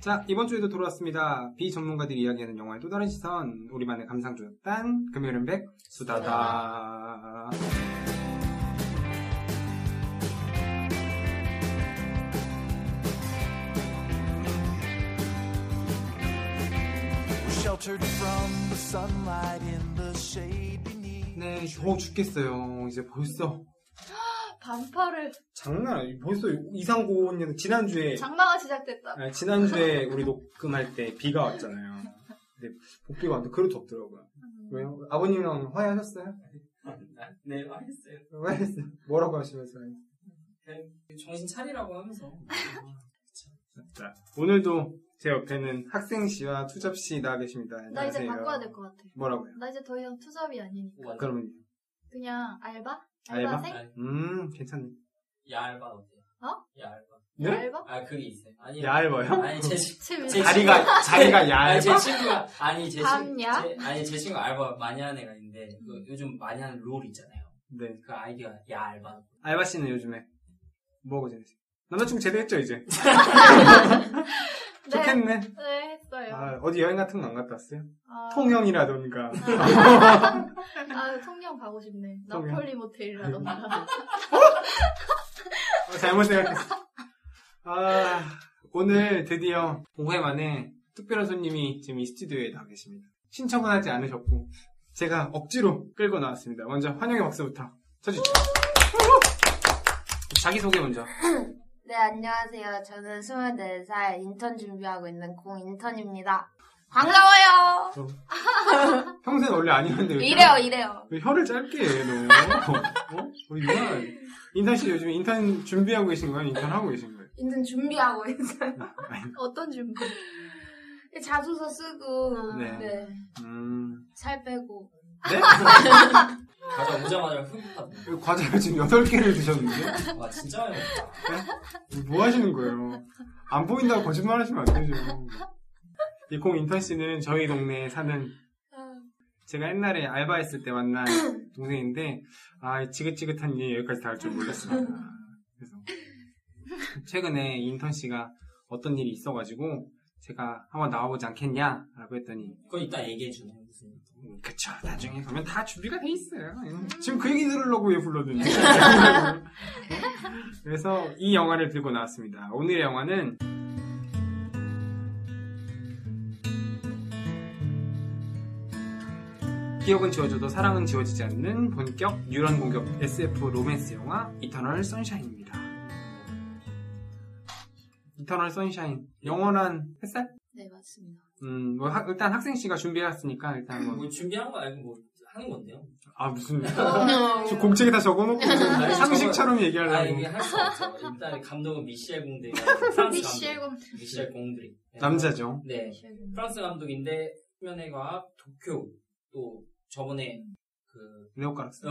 자, 이번 주에도 돌아왔습니다. 비전문가들이 이야기하는 영화의 또 다른 시선, 우리만의 감상조였단 금요일은 백 수다다. 네, 죽겠어요. 이제 벌써. 반팔을 장난 아니야. 벌써 이상고온년 지난주에 장마가 시작됐다. 네, 지난주에 우리 녹음할 때 비가 왔잖아요. 근데 복비가 왔는데 그릇 없더라고요. 왜요? 아버님이랑 화해하셨어요? 네, 화해했어요. 화해했어요. 뭐라고 하시면서? 정신 차리라고 하면서. 자, 오늘도 제 옆에는 학생씨와 투잡씨 나와 계십니다. 나 안녕하세요. 이제 바꿔야 될 것 같아. 뭐라고요? 나 이제 더 이상 투잡이 아니니까. 그러면요? 그냥 알바? 알바생? 알바? 괜찮네. 야알바 어때요? 어? 야알바. 네? 야알바? 아, 그게 있어요. 아니, 야알바요? 아니, 제 자리가 야알바. 제 친구가 알바 많이 하는 애가 있는데, 그 요즘 많이 하는 롤 있잖아요. 네. 그 아이디가 야알바. 알바씨는 요즘에 뭐하고 지내세요? 남자친구 제대했죠, 이제? 네. 좋겠네. 네, 했어요. 아, 어디 여행 같은 거 안 갔다 왔어요? 아... 통영이라던가. 아, 통영 가고 싶네. 나폴리 모텔이라던가. 어? 잘못 생각했어. 아, 오늘 드디어 5회 만에 특별한 손님이 지금 이 스튜디오에 나와 계십니다. 신청은 하지 않으셨고, 제가 억지로 끌고 나왔습니다. 먼저 환영의 박수부터 쳐주시죠. 자기소개 먼저. 네, 안녕하세요. 저는 24살 인턴 준비하고 있는 공인턴입니다. 반가워요. 평소엔 원래 아니었는데 이래요. 왜 혀를 짧게 해, 너? 우리 누나 인턴 씨 요즘 인턴 준비하고 계신 거예요? 인턴 하고 계신 거예요? 인턴 준비하고 있어요. 어떤 준비? 자소서 쓰고, 네. 네. 살 빼고. 네? 과자 오자마자 흥분하던데. 과자를 지금 8개를 드셨는데? 와, 진짜 많이 먹었다. 네? 뭐 하시는 거예요? 안 보인다고 거짓말 하시면 안 되죠. 이콩 인턴 씨는 저희 동네에 사는, 제가 옛날에 알바했을 때 만난 동생인데, 아, 지긋지긋한 일 여기까지 다 할 줄 몰랐습니다. 그래서 최근에 인턴 씨가 어떤 일이 있어가지고, 제가 한번 나와보지 않겠냐라고 했더니 그거 이따 얘기해주네. 그쵸, 나중에 가면 다 준비가 돼 있어요. 지금 그 얘기 들으려고 왜 불러드니. 그래서 이 영화를 들고 나왔습니다. 오늘의 영화는 기억은 지워져도 사랑은 지워지지 않는 본격 뉴런 공격 SF 로맨스 영화 이터널 선샤인입니다. 이터널 선샤인, 영원한 햇살? 네, 맞습니다. 뭐 일단 학생 씨가 준비해왔으니까 일단 뭐 준비한 거 아니고 뭐 하는 건데요. 아, 무슨 지금 공책에 다 적어놓고 상식처럼 얘기하려고. 아, 이게 할 수 없죠. 일단 감독은 미셸 공드리. 미셸 공드리. 남자죠. 네, 프랑스 감독인데 수면의 과학, 도쿄, 또 저번에 그 레오카락스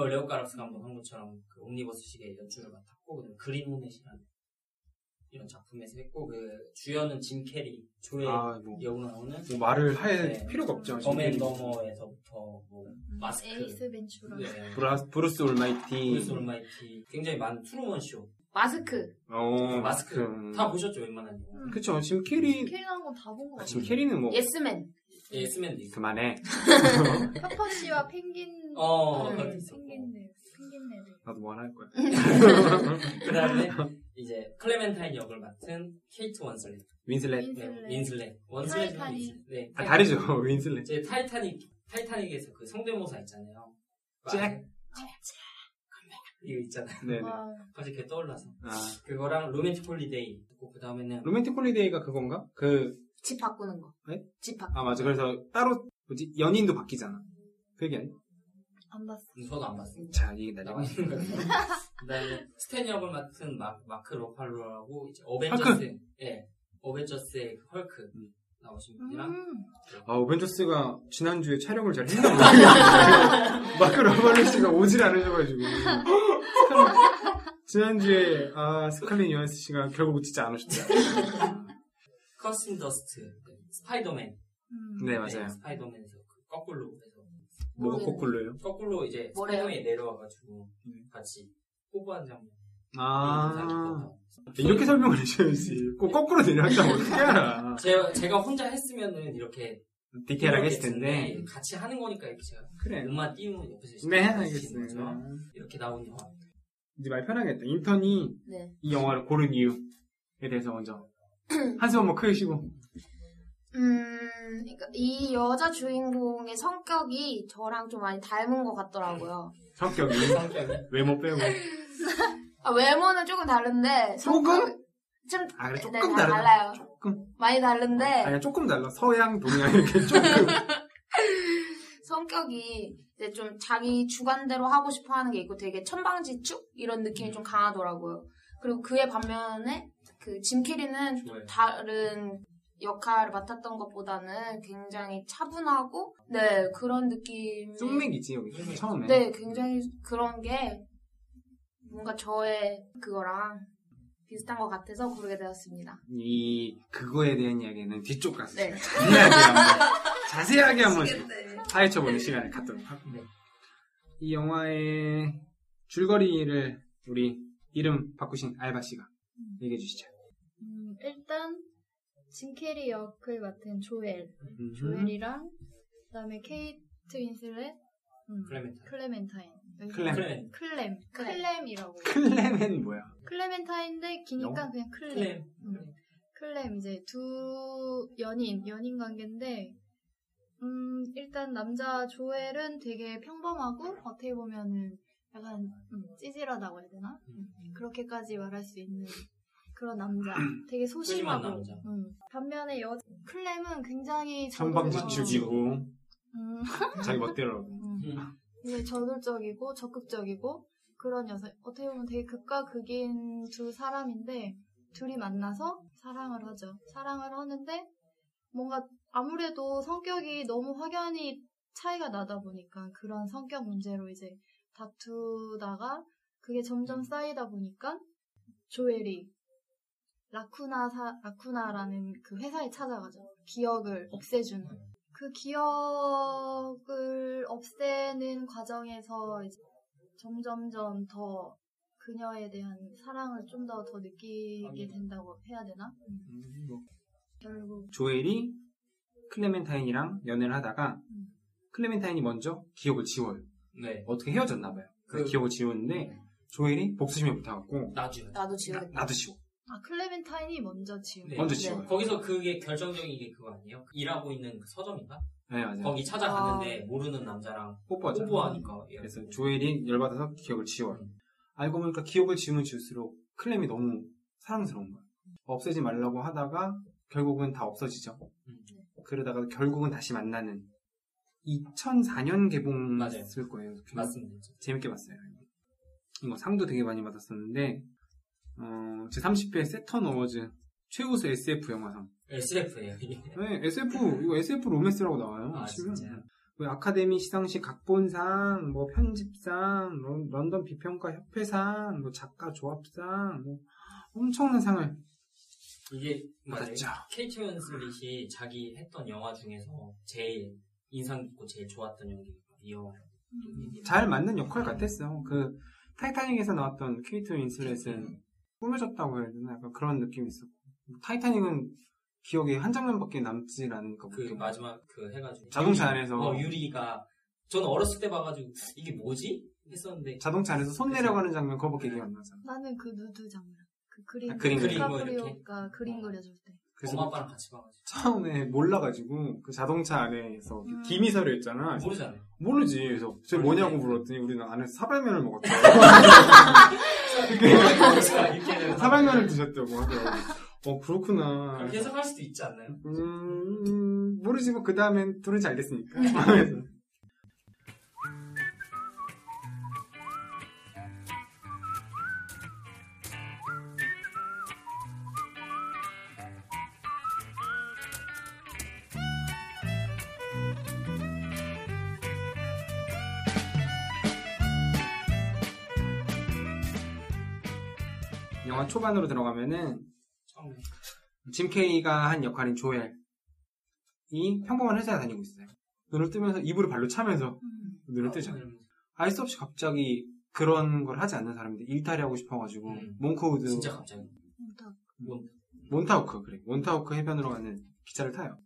감독 한 것처럼 그 옴니버스식의 연출을 맡았고, 그린 호넷이라는 이런 작품에서 했고, 그 주연은 짐 캐리, 조의 여우로 나오는 뭐 말을 할 필요가 없죠. 범앤 너머에서부터 뭐 마스크, 에이스 벤츄라, 브루스 올마이티, 굉장히 많은 트루먼 쇼, 마스크 다 보셨죠, 웬만한 거. 그쵸, 짐 캐리 나온 건 다 본 거 같아요. 짐 캐리는 뭐 예스맨도 있어. 그만해. 카퍼 씨와 펭귄. 펭귄네들. 나도 뭐 하나 할 거야. 그다음에 이제 클레멘타인 역을 맡은 케이트 원슬렛. 윈슬렛. 네. 아, 다르죠. 윈슬렛. 이제 타이타닉에서 그 성대모사 있잖아요. 잭. 이거 있잖아요. 네네. 갑자기 걔 떠올라서. 그거랑 로맨틱 홀리데이. 그 다음에는. 로맨틱 홀리데이가 그건가? 집 바꾸는 거. 네? 집 바꾸는 거. 아, 맞아. 그래서 따로, 뭐지? 연인도 바뀌잖아. 그게 아니야? 안 봤어. 저도 안 봤어. 자, 이게 나와 있는 거예요. 그다음에 스탠리업을 맡은 마크 러팔로라고 이제 어벤져스, 예, 어벤져스의 헐크 나오신 분이랑. 아, 어벤져스가 지난주에 촬영을 잘 했나 모르겠는데 마크 러팔로 씨가 오질 않으셔가지고 지난주에 스칼렛 요한스 씨가 결국 진짜 안 오셨대요. 커스틴 더스트, 스파이더맨. 네, 맞아요. 네, 스파이더맨에서 거꾸로. 뭐가 거꾸로예요? 거꾸로 이제 스파이더맨이 내려와가지고 같이 뽀뽀한 장면. 아, 이렇게 설명을 해줘야지. 꼭 거꾸로 내려왔다면 어떻게 알아? 제가 혼자 했으면은 이렇게 디테일하게 했을 텐데 같이 하는 거니까 이렇게 제가 그래. 엄마 띄우면 옆에서 네, 알겠습니다. 이렇게 나온 영화. 이제 말 편하겠다. 인턴이 네. 이 영화를 고른 이유에 대해서 먼저 한숨 한번 크게 쉬고. 그러니까 이 여자 주인공의 성격이 저랑 좀 많이 닮은 것 같더라고요. 성격이? 외모 빼고. 아, 외모는 조금 다른데. 조금? 좀, 아, 그래, 조금 네, 달라요. 조금. 많이 다른데. 아니, 조금 달라. 서양, 동양 이렇게 조금. 성격이 이제 좀 자기 주관대로 하고 싶어 하는 게 있고 되게 천방지축? 이런 느낌이 좀 강하더라고요. 그리고 그에 반면에 그 짐 캐리는 좀 다른 역할을 맡았던 것보다는 굉장히 차분하고 네 그런 느낌 쏨맥이지 여기 처음에 네 굉장히 그런 게 뭔가 저의 그거랑 비슷한 것 같아서 고르게 되었습니다. 이 그거에 대한 이야기는 뒤쪽 가서 네. 자세하게 한번 파헤쳐보는 시간을 갖도록 하고 네. 이 영화의 줄거리를 우리 이름 바꾸신 알바씨가 얘기해 주시죠. 일단 짐 캐리 역을 맡은 조엘이랑 그다음에 케이트 윈슬렛, 클레멘타인이라고. 클레멘 뭐야? 클레멘타인인데 기니까 그냥 클렘 이제 두 연인 관계인데 일단 남자 조엘은 되게 평범하고 어떻게 보면은 약간 찌질하다고 해야 되나? 그렇게까지 말할 수 있는. 그런 남자. 되게 소심하고. 남자. 반면에 클램은 굉장히 전방지축이고 자기 멋대로 하고. 저돌적이고 적극적이고 그런 여성. 어떻게 보면 되게 극과 극인 두 사람인데 둘이 만나서 사랑을 하죠. 사랑을 하는데 뭔가 아무래도 성격이 너무 확연히 차이가 나다 보니까 그런 성격 문제로 이제 다투다가 그게 점점 쌓이다 보니까 조엘이 라쿠나라는 그 회사에 찾아가죠. 기억을 없애주는. 그 기억을 없애는 과정에서 이제 점점점 더 그녀에 대한 사랑을 좀 더 느끼게 된다고 해야 되나? 결국. 조엘이 클레멘타인이랑 연애를 하다가 클레멘타인이 먼저 기억을 지워요. 네. 어떻게 헤어졌나봐요. 기억을 지우는데 조엘이 복수심에 붙어갖고 나도 지워. 아, 클레멘타인이 먼저 지우고. 네. 먼저 지우고. 네. 거기서 그게 결정적인 게 그거 아니에요? 일하고 있는 그 서점인가? 네, 맞아요. 거기 찾아갔는데 모르는 남자랑 뽀뽀하니까. 그래서 조엘이 열받아서 기억을 지워요. 알고 보니까 기억을 지우면 지울수록 클램이 너무 사랑스러운 거야. 없애지 말라고 하다가 결국은 다 없어지죠. 그러다가 결국은 다시 만나는 2004년 개봉했을 거예요. 맞습니다. 재밌게 봤어요. 이거 상도 되게 많이 받았었는데 제30회 세턴 어워즈 최우수 SF 영화상. SF예요, 이게. 네, SF, 이거 SF 로맨스라고 나와요. 아, 진짜요? 아카데미 시상식 각본상, 뭐, 편집상, 런던 비평가 협회상, 뭐, 작가 조합상, 뭐, 엄청난 상을. 이게, 맞죠. 케이트 윈슬릿이 자기 했던 영화 중에서 제일 인상 깊고 제일 좋았던 연기가 이 영화. 잘 맞는 역할 같았어. 타이타닉에서 나왔던 케이트 윈슬렛은 꾸며졌다고 해야 되나? 약간 그런 느낌이 있었고. 타이타닉은 기억에 한 장면밖에 남지 않을까. 마지막 해가지고. 자동차 안에서. 유리가. 저는 어렸을 때 봐가지고, 이게 뭐지? 했었는데. 자동차 안에서 손 내려가는 장면, 그거밖에 기억 안 나잖아. 나는 누드 장면. 그림 그림을 이렇게. 그림 그려줄 때. 그래서 엄마 아빠랑 같이 봐가지고 처음에 몰라가지고 그 자동차 안에서 김이 서려 있잖아. 모르잖아요. 모르지. 그래서 쟤 뭐냐고 물었더니 우리는 안에서 사발면을 먹었대. 사발면을 드셨다고 하더라고. 어 그렇구나. 그렇게 해석할 수도 있지 않나요? 모르지만 그 다음엔 둘이 잘 됐으니까. 영화 초반으로 들어가면은 짐 케이가 한 역할인 조엘이 평범한 회사에 다니고 있어요. 눈을 뜨면서 이불을 발로 차면서 눈을 뜨잖아요. 알 수 없이 갑자기 그런 걸 하지 않는 사람인데 일탈하고 싶어가지고 몽크우드 진짜 갑자기 몬타우크 그래 몬타우크 해변으로 가는 기차를 타요.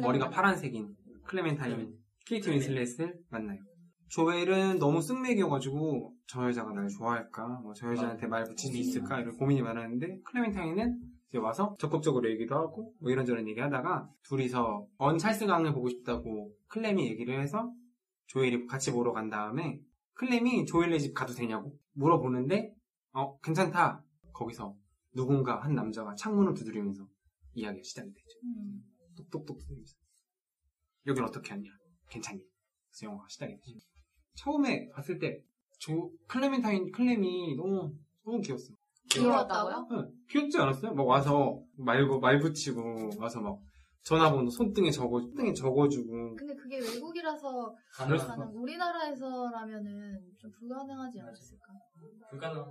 머리가 파란색인 클레멘타인 케이트 윈슬렛을 만나요. 조엘은 너무 승맥이어가지고 저 여자가 날 좋아할까, 뭐 저 여자한테 말 붙일 수 있을까 이런 고민이 많았는데 클레멘타인은 이제 와서 적극적으로 얘기도 하고 뭐 이런저런 얘기하다가 둘이서 언 찰스강을 보고 싶다고 클램이 얘기를 해서 조엘이 같이 보러 간 다음에 클램이 조엘네 집 가도 되냐고 물어보는데 어 괜찮다. 거기서 누군가 한 남자가 창문을 두드리면서 이야기가 시작이 되죠. 똑똑똑 두드리면서 여긴 어떻게 하냐, 괜찮니? 그래서 영화가 시작이 되죠. 처음에 봤을 때 클레멘타인 클램이 너무 귀여웠어. 귀여웠다고요? 응, 귀엽지 않았어요? 막 와서 말 붙이고 와서 막 전화번호 손등에 적어주고. 근데 그게 외국이라서 가능한 우리나라에서라면은 좀 불가능하지 않았을까? 불가능.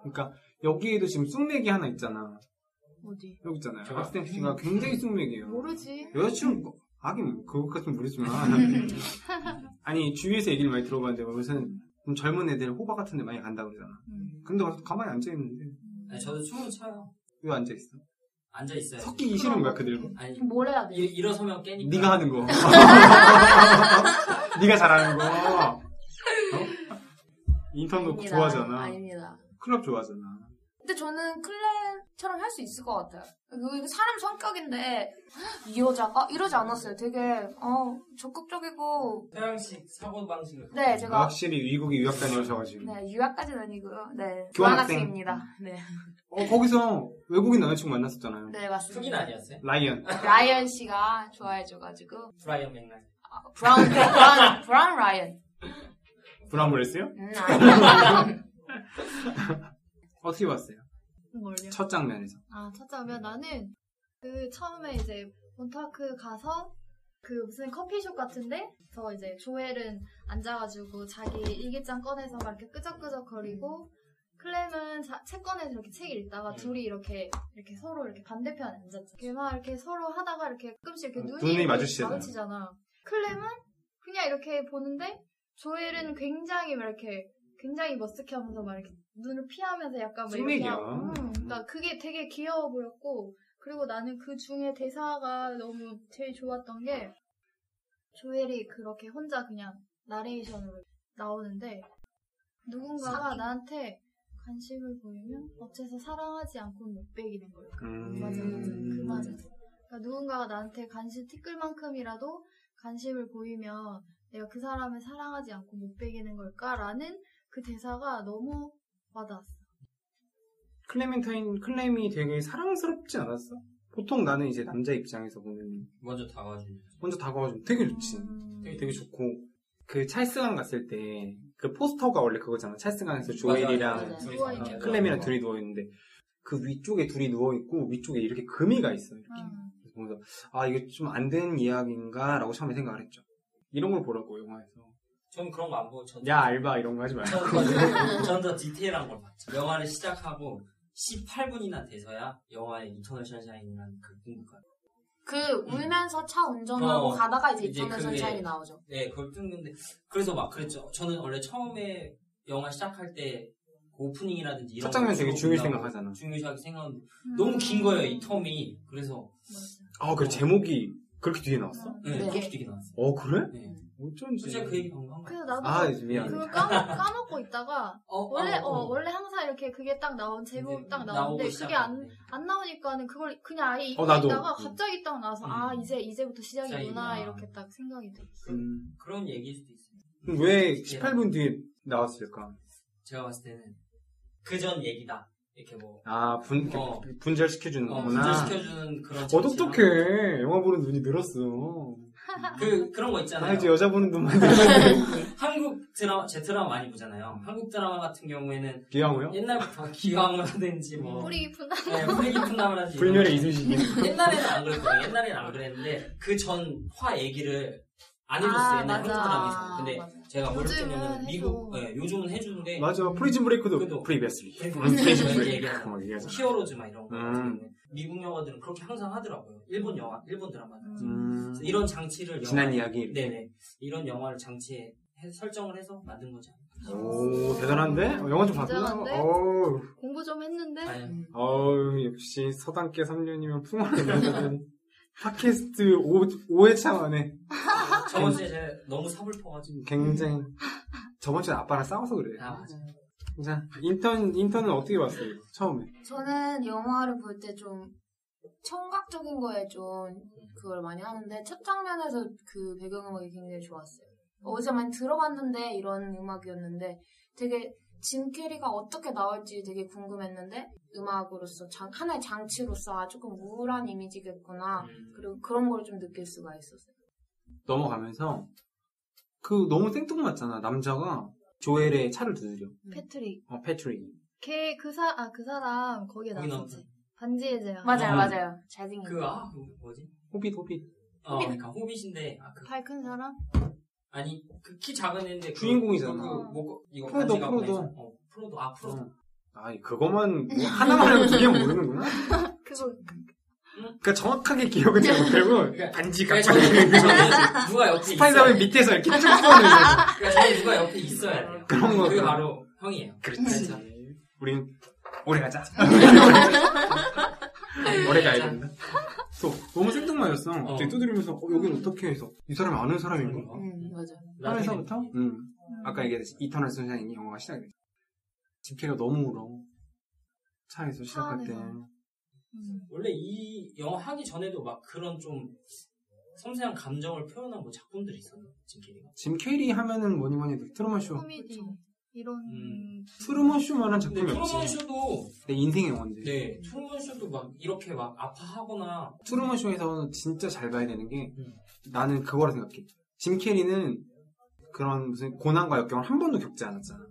그러니까 여기에도 지금 쑥맥이 하나 있잖아. 어디? 여기 있잖아요. 학생 씨가 굉장히 쑥맥이에요. 모르지. 여자친구 하긴 그것 같으면 모르지만 아니 주위에서 얘기를 많이 들어봤는데 무슨 젊은 애들 호박 같은 데 많이 간다 그러잖아. 근데 가만히 앉아있는데. 아니, 저도 춤을 춰요. 왜 앉아있어? 앉아있어요. 섞이기 싫은 거야, 그들고. 아니, 뭘 해야 돼? 일어서면 깨니까. 네가 하는 거. 네가 잘하는 거. 어? 인턴도 좋아하잖아. 아닙니다. 클럽 좋아하잖아. 근데 저는 클럽처럼 할 수 있을 것 같아요. 이거 사람 성격인데, 이 여자가? 이러지 않았어요. 되게, 적극적이고. 서양식 사고방식을. 네, 제가. 확실히 미국에 유학 다녀오셔가지고. 네, 유학까지는 아니고요. 네. 교환학생입니다. 네. 거기서 외국인 남자친구 만났었잖아요. 네, 맞습니다. 흑인 아니었어요? 라이언 씨가 좋아해줘가지고. 브라이언 맥락. 아, 브라운 라이언. 브라운 브레스요? 아니요. 어떻게 봤어요? 뭘요? 첫 장면에서. 아, 첫 장면. 나는 그 처음에 이제 몬타크 가서 그 무슨 커피숍 같은데 저 이제 조엘은 앉아가지고 자기 일기장 꺼내서 막 이렇게 끄적끄적 거리고 클램은 책 꺼내서 이렇게 책 읽다가 둘이 이렇게 서로 이렇게 반대편에 앉았죠. 이렇게 막 이렇게 서로 하다가 이렇게 가끔씩 이렇게 눈이 마주치잖아. 클램은 그냥 이렇게 보는데 조엘은 굉장히 머쓱해하면서 막 이렇게 눈을 피하면서 약간 막 이렇게 하고 그러니까 그게 되게 귀여워 보였고 그리고 나는 그 중에 대사가 너무 제일 좋았던 게 조엘이 그렇게 혼자 그냥 나레이션으로 나오는데 누군가가 나한테 관심을 보이면 어째서 사랑하지 않고는 못 배기는 걸까 맞아 그러니까 누군가가 나한테 관심 티끌만큼이라도 관심을 보이면 내가 그 사람을 사랑하지 않고 못 배기는 걸까라는 그 대사가 너무 와닿았어. 클레미 되게 사랑스럽지 않았어? 보통 나는 이제 남자 입장에서 보면 먼저 다가와주면 되게 좋지. 되게 좋고 그 찰스강 갔을 때 그 포스터가 원래 그거잖아. 찰스강에서 조엘이랑 클레미랑 둘이 누워있는데 그 위쪽에 둘이 누워있고 위쪽에 이렇게 금이가 있어. 이렇게. 그래서 보면서 아 이게 좀 안 되는 이야기인가 라고 처음에 생각을 했죠. 이런 걸 보라고 영화에서. 전 그런 거 안 보고 야 알바 이런 거 하지 말고 전 더 디테일한 걸 봤죠. 영화를 시작하고 18분이나 돼서야 영화의 이터널 선샤인이라는 그 꿈꾸가 그 울면서 차 운전하고 가다가 이제 이터널 선샤인이 나오죠. 네 그걸 뜬 건데 그래서 막 그랬죠. 저는 원래 처음에 영화 시작할 때 오프닝이라든지 이런 첫 장면 되게 중요하게 생각하는데 너무 긴 거예요 이 텀이. 그래서 맞아. 아 그래 제목이 그렇게 뒤에 나왔어? 네, 네. 그렇게 뒤에 나왔어. 어, 그래? 네. 어쩐지. 진짜 그 얘기 방금 한 거야. 그래서 나도 미안해. 그걸 까먹고 있다가 원래 항상 이렇게 그게 딱 나온 제목이 딱 나오는데 그게 안 나오니까는 그걸 그냥 아예 잊고 있다가 갑자기 딱 나와서 아 이제부터 시작이구나 이렇게 딱 생각이 들었어. 그런 얘기일 수도 있어요. 그럼 왜 18분 뒤에 나왔을까? 제가 봤을 때는 그전 얘기다. 이렇게 뭐. 아, 분절시켜주는 거구나. 분절시켜주는 그런. 어떡해. 영화 보는 눈이 늘었어. 그런 거 있잖아요. 아니, 이제 여자 보는 눈만 늘었는데. 제 드라마 많이 보잖아요. 한국 드라마 같은 경우에는. 기왕호요? 옛날부터 기왕호라든지 뭐. 뿌리 깊은 나무라든지. 뿌리 깊은 나무라든지. 불멸의 이순신이. 옛날에는 안 그랬고, 옛날에는 안 그랬는데, 그 전 화 얘기를 안 해줬어요. 옛날 한국 드라마에서. 근데 맞아. 제가 어렸을 때는 미국, 네, 요즘은 해주는데. 맞아. 프리즌 브레이크도. 프리비어슬리. 프리즌 브레이크. 히어로즈 막 이런 거. 미국 영화들은 그렇게 항상 하더라고요. 일본 드라마든지. 이런 장치를. 지난 이야기. 네네. 이런 영화를 장치에 설정을 해서 만든 거죠. 오, 대단한데? 영화 좀 봤구나. 공부 좀 했는데? 역시 서당계 3년이면 풍화를. 팟캐스트 5회차 만에. 저번주에 제가 너무 사불퍼가지고. 굉장히. 저번주에 아빠랑 싸워서 그래요. 아, 맞아. 자, 인턴은 어떻게 봤어요? 처음에. 저는 영화를 볼 때 좀 청각적인 거에 좀 그걸 많이 하는데 첫 장면에서 그 배경음악이 굉장히 좋았어요. 어제 많이 들어봤는데 이런 음악이었는데 되게 짐 캐리가 어떻게 나올지 되게 궁금했는데 음악으로서 하나의 장치로서 조금 우울한 이미지겠구나. 그리고 그런 걸 좀 느낄 수가 있었어요. 넘어가면서 그 너무 생뚱맞잖아. 남자가 조엘의 차를 두드려. 패트릭. 패트릭. 걔 그 사람 거기에 나왔지. 반지의 제왕. 맞아요. 잘생긴 거. 뭐지? 호빗. 그러니까 호빗인데 팔 큰 사람? 아니 키 작은 애인데 주인공이잖아. 이거 반지가 프로도 프로도. 아니 그거만 하나만 하면 두 개 모르는구나. 그거. 그니까 정확하게 기억은 잘 못하고 반지가 누가 옆에 스파이더맨 밑에서 이렇게 쭉 쏘는 그러니까 저희 누가 옆에 있어야 돼요. 그런 거 바로 형이에요. 그렇지. 우린 오래 가자. 오래 가야 된다. 너무 생뚱맞았어. 갑자기 두드리면서 여긴 어떻게 해서 이 사람이 아는 사람인 건가? 맞아. 하면서부터 아까 얘기했듯이 이터널 선샤인이 영화가 시작이 됐어. 짐 캐리가 너무 울어. 차에서 시작할 때. 원래 이 영화 하기 전에도 막 그런 좀 섬세한 감정을 표현한 뭐 작품들이 있었나요? 짐 캐리 하면은 뭐니 해도 트루먼 쇼. 코미디 이런. 트루먼 쇼만한 작품이 없지. 트루먼 쇼도 내 인생의 원제. 네, 트루먼 쇼도 막 이렇게 막 아파하거나. 트루먼 쇼에서는 진짜 잘 봐야 되는 게 나는 그거라 생각해. 짐 캐리는 그런 무슨 고난과 역경을 한 번도 겪지 않았잖아.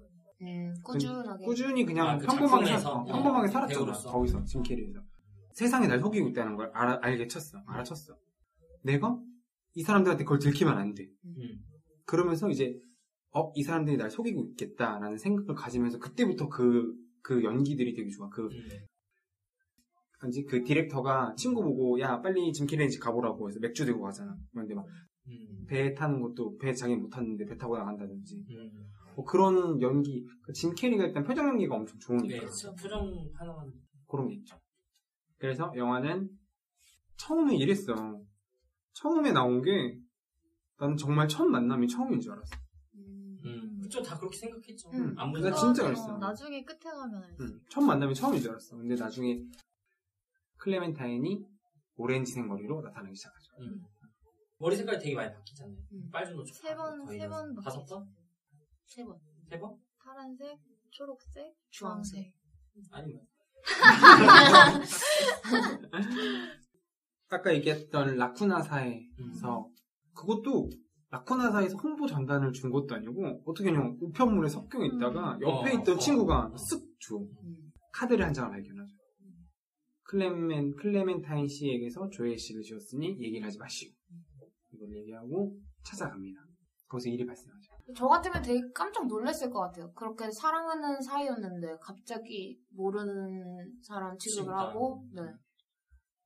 꾸준히 그냥 평범하게 살았잖아. 거기서 짐 캐리에서. 세상이 날 속이고 있다는 걸 알아챘어. 내가 이 사람들한테 그걸 들키면 안 돼. 그러면서 이제 이 사람들이 날 속이고 있겠다라는 생각을 가지면서 그때부터 그 연기들이 되게 좋아. 그 디렉터가 친구 보고 야 빨리 짐 캐리 집 가보라고 해서 맥주 들고 가잖아. 그런데 막 배 타는 것도 배 자기 못 탔는데 배 타고 나간다든지. 그런 연기. 짐 캐리가 일단 표정 연기가 엄청 좋으니까. 네, 그렇죠. 표정 하나만 그런 게 있죠. 그래서 영화는 처음에 이랬어. 처음에 나온 게 난 정말 첫 만남이 처음인 줄 알았어. 그쵸, 다 그렇게 생각했죠. 안 보니까 진짜 그랬어. 나중에 끝에 가면 알지. 첫 만남이 처음인 줄 알았어. 근데 나중에 클레멘타인이 오렌지색 머리로 나타나기 시작하죠. 머리 색깔이 되게 많이 바뀌잖아요. 빨주노 초록. 세 번 다섯 번? 세 번? 파란색, 초록색, 주황색. 아니면. 아까 얘기했던 라쿠나사에서 그것도 라쿠나사에서 홍보 전단을 준 것도 아니고 어떻게 그냥 우편물에 섞여 있다가 옆에 있던 친구가 쓱 줘. 카드를 한 장을 발견하죠. 클레멘타인 씨에게서 조엘 씨를 지었으니 얘기를 하지 마시고 이걸 얘기하고 찾아갑니다. 거기서 일이 발생하죠. 저 같으면 되게 깜짝 놀랐을 것 같아요. 그렇게 사랑하는 사이였는데 갑자기 모르는 사람 취급을 하고. 네.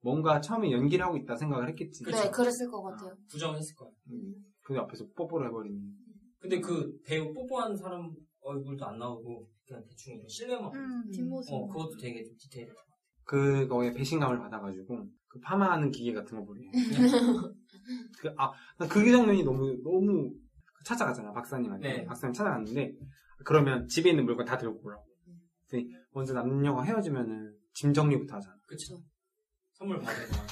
뭔가 처음에 연기를 하고 있다 생각을 했겠지. 그쵸? 네, 그랬을 것 같아요. 부정했을 거예요. 그 앞에서 뽀뽀를 해버리니. 근데 그 배우 뽀뽀한 사람 얼굴도 안 나오고 그냥 대충 이런 실내만. 뒷모습. 그것도 되게 좀 디테일해. 그거에 배신감을 받아가지고 그 파마하는 기계 같은 거 보니. 나 그 장면이 너무 찾아가잖아, 박사님한테. 네. 박사님 찾아갔는데, 그러면 집에 있는 물건 다 들고 오라고. 먼저 남녀가 헤어지면은 짐 정리부터 하잖아. 그쵸. 선물 받으잖아.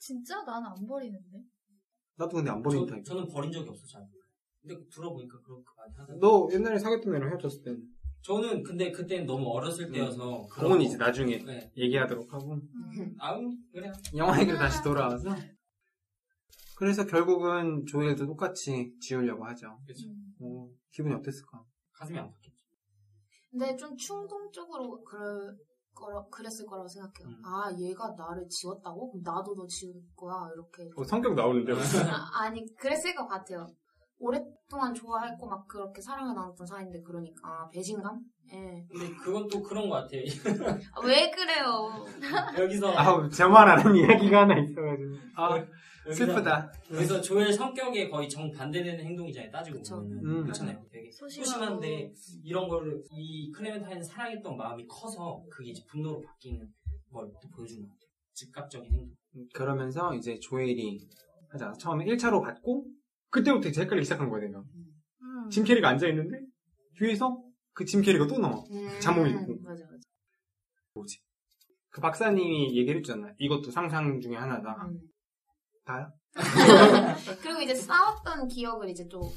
진짜? 난 안 버리는데. 나도 근데 안 버리는 타입. 저는 버린 적이 없어, 잘. 근데 들어보니까 그렇게 많이 하잖아. 너 옛날에 사귀었던 애랑 헤어졌을 때는? 저는 근데 그때는 너무 어렸을 때여서. 그건 이제 나중에 네. 얘기하도록 하고. 아우, 그래. 영화 얘기로 다시 돌아와서. 그래서 결국은 조엘도 똑같이 지우려고 하죠. 그치. 기분이 어땠을까? 가슴이 아팠겠지. 근데 좀 충동적으로 그랬을 거라고 생각해요. 아, 얘가 나를 지웠다고? 그럼 나도 너 지울 거야. 이렇게. 성격 나오는데요? 아니, 그랬을 것 같아요. 오랫동안 좋아했고 막 그렇게 사랑을 나눴던 사이인데 그러니까 배신감? 예. 근데 그건 또 그런 것 같아요. 아, 왜 그래요? 여기서 아우 제 말 안 하는 이야기가 하나 있어가지고 아 슬프다. 그래서 조엘 성격에 거의 정반대되는 행동이잖아요. 따지고 보면 그렇잖아요. 되게 소심한데 이런 거를 이 클레멘타인은 사랑했던 마음이 커서 그게 이제 분노로 바뀌는 걸 또 보여주는 것 같아요. 즉각적인 행동. 그러면서 이제 조엘이 하자 처음에 1차로 받고 그때부터 되게 헷갈리기 시작한 거야, 내가. 짐 캐리가 앉아있는데, 뒤에서 그 짐 캐리가 또 나와. 잠옷 입고. 맞아. 뭐지? 그 박사님이 얘기를 했잖아. 이것도 상상 중에 하나다. 다야? 그리고 이제 싸웠던 기억을 이제 또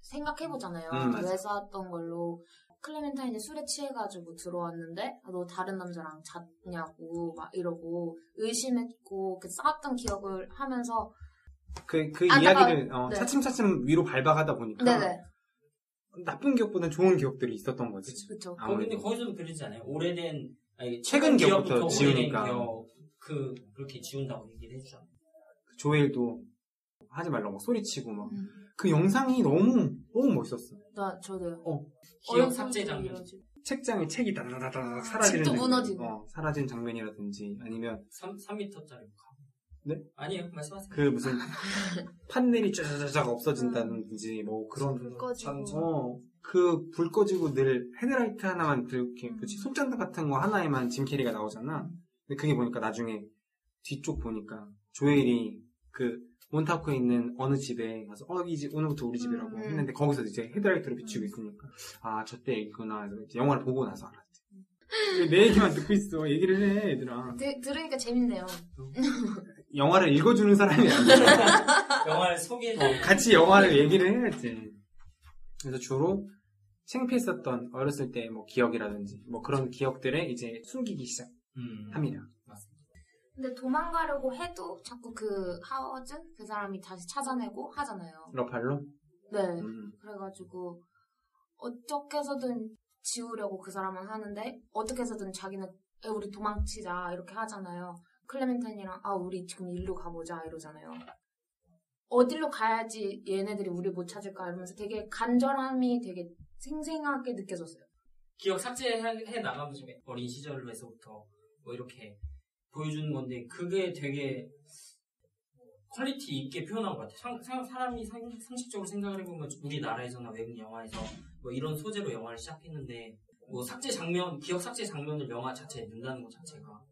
생각해보잖아요. 왜 싸웠던 걸로. 클레멘타인이 술에 취해가지고 들어왔는데, 너 다른 남자랑 잤냐고, 막 이러고, 의심했고, 그 싸웠던 기억을 하면서, 그 이야기를 네. 차츰차츰 위로 밟아가다 보니까 네네. 나쁜 기억보다는 좋은 기억들이 있었던 거지. 그렇죠. 근데 거기서도 그러지 않아요? 오래된 아니, 최근 기억부터 지우니까 기억, 그렇게 지운다고 얘기를 해주잖아요. 조엘도 하지 말라고 소리치고 막 그 영상이 너무 멋있었어. 나 저도요. 기억 삭제 장면. 책장에 책이 다다다다닥 사라지는 장면. 집도 무너지고. 사라진 장면이라든지 아니면 3m짜리. 네? 아니요, 말씀하세요. 그 무슨 판넬이 쫙쫙 없어진다든지 뭐 그런 불 꺼지고 그 불 꺼지고 늘 헤드라이트 하나만 이렇게 손전등 같은 거 하나에만 짐 캐리가 나오잖아. 근데 그게 보니까 나중에 뒤쪽 보니까 조엘이 그 몬타우크에 있는 어느 집에 가서 이 집 오늘부터 우리 집이라고 했는데 거기서 이제 헤드라이트로 비추고 있으니까 아 저때 얘기구나 해서 이제 영화를 보고 나서 알았지. 내 얘기만 듣고 있어. 얘기를 해 얘들아. 들으니까 재밌네요. 영화를 읽어주는 사람이 아니라 영화를 소개해주는 같이 영화를 얘기를 해야지. 그래서 주로 창피했었던 어렸을 때 뭐 기억이라든지 뭐 그런 기억들에 이제 숨기기 시작합니다. 맞습니다. 근데 도망가려고 해도 자꾸 그 하워즈 그 사람이 다시 찾아내고 하잖아요. 러팔로? 네. 그래가지고 어떻게 해서든 지우려고 그 사람은 하는데 어떻게 해서든 자기는 우리 도망치자 이렇게 하잖아요. 클레멘타인이랑 우리 지금 일로 가보자 이러잖아요. 어디로 가야지 얘네들이 우리 못 찾을까 이러면서 되게 간절함이 되게 생생하게 느껴졌어요. 기억 삭제해 나가면서 어린 시절로 해서부터 뭐 이렇게 보여주는 건데 그게 되게 퀄리티 있게 표현한 것 같아요. 사람이 상식적으로 생각을 해보면 우리나라에서나 외국 영화에서 뭐 이런 소재로 영화를 시작했는데 뭐 삭제 장면, 기억 삭제 장면을 영화 자체에 넣는다는 것 자체가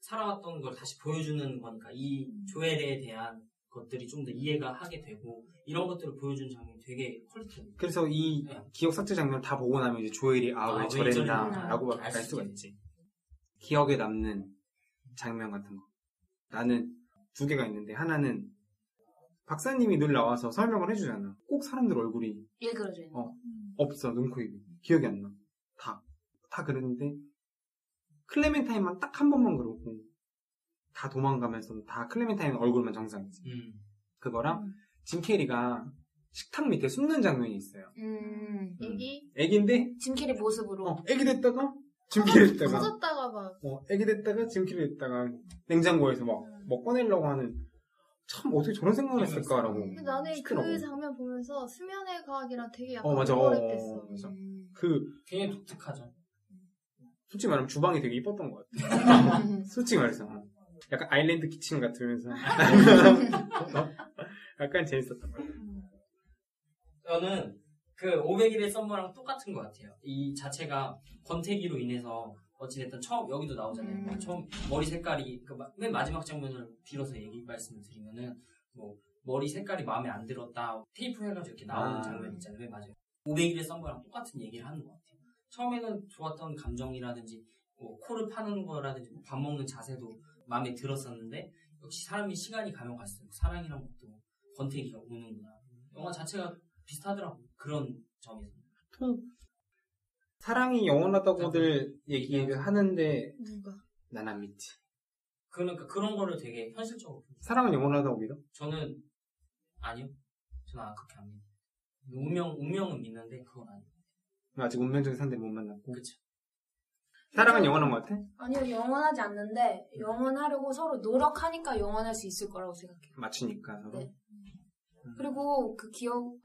살아왔던 걸 다시 보여주는 거니까 이 조엘에 대한 것들이 좀 더 이해가 하게 되고 이런 것들을 보여주는 장면이 되게 퀄리티입니다. 그래서 이 기억 삭제 장면을 다 보고 나면 이제 조엘이 왜 저랬나 라고 알 수가 있지. 기억에 남는 장면 같은 거 나는 두 개가 있는데 하나는 박사님이 늘 나와서 설명을 해주잖아. 꼭 사람들 얼굴이 일그러져 있는 거 없어. 눈, 코, 입 기억이 안 나. 다 그랬는데 클레멘타인만 딱 한 번만 그러고 다 도망가면서 다 클레멘타인 얼굴만 정상이지. 그거랑 짐 캐리가 식탁 밑에 숨는 장면이 있어요. 애기? 애기인데 짐 캐리 모습으로 애기 됐다가 짐 캐리 됐다가 커졌다가 막 애기 됐다가 짐 캐리 됐다가 냉장고에서 막 뭐 꺼내려고 하는 참 어떻게 저런 생각을 했을까라고. 근데 나는 그 장면 보면서 수면의 과학이랑 되게 약간 어울렸댔어. 그 되게 독특하죠. 솔직히 말하면 주방이 되게 이뻤던 것 같아. 솔직히 말해서 약간 아일랜드 키친 같으면서 약간 재밌었던 것 같아. 저는 그 500일의 썸머랑 똑같은 것 같아요. 이 자체가 권태기로 인해서 어찌됐든 처음 여기도 나오잖아요. 처음 머리 색깔이 그러니까 맨 마지막 장면을 빌어서 얘기 말씀을 드리면은 뭐 머리 색깔이 마음에 안 들었다 테이프 해가지고 이렇게 나오는 장면 있잖아요. 맨 마지막 500일에 썬 거랑 똑같은 얘기를 하는 것 같아요. 처음에는 좋았던 감정이라든지 뭐 코를 파는 거라든지 뭐 밥 먹는 자세도 마음에 들었었는데 역시 사람이 시간이 가면 갈수록 사랑이란 것도 권태기가 오는구나. 영화 자체가 비슷하더라고요. 그런 점에서. 사랑이 영원하다고들 얘기하는데 누가? 난 안 믿지. 그러니까 그런 거를 되게 현실적으로. 사랑은 영원하다고 믿어? 저는 아니요. 저는 그렇게 안 믿어요. 운명은 믿는데 그건 아니에요. 아직 운명적인 상대를 못 만났고. 그렇죠. 사랑은 영원한 것 같아? 아니요, 영원하지 않는데 영원하려고 서로 노력하니까 영원할 수 있을 거라고 생각해요. 맞추니까 서로. 네. 그리고 그 기억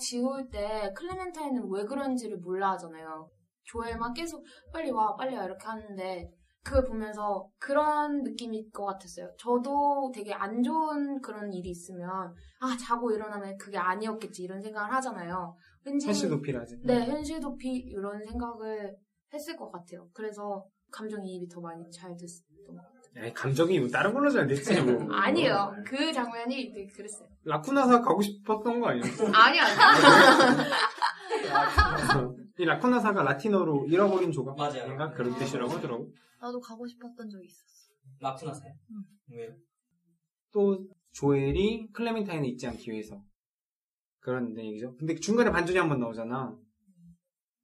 지울 때 클레멘타인은 왜 그런지를 몰라 하잖아요. 조엘만 계속 빨리 와, 빨리 와 이렇게 하는데 그걸 보면서 그런 느낌일 것 같았어요. 저도 되게 안 좋은 그런 일이 있으면 자고 일어나면 그게 아니었겠지 이런 생각을 하잖아요. 왠지 현실 도피라지. 네, 현실 도피 이런 생각을 했을 것 같아요. 그래서 감정이입이 더 많이 잘 됐던 것 같아요. 에이, 감정이입은 다른 걸로 잘 됐지 뭐. 아니요. 그 장면이 되게 그랬어요. 라쿠나사 가고 싶었던 거 아니에요? 아니요. 이 라쿠나사가 라틴어로 잃어버린 조각? 맞아요. 그런 뜻이라고 하더라고. 나도 가고 싶었던 적이 있었어. 라쿠나사요? 응. 왜요? 또 조엘이 클레멘타인에 있지 않기 위해서 그런 얘기죠. 근데 중간에 반전이 한번 나오잖아.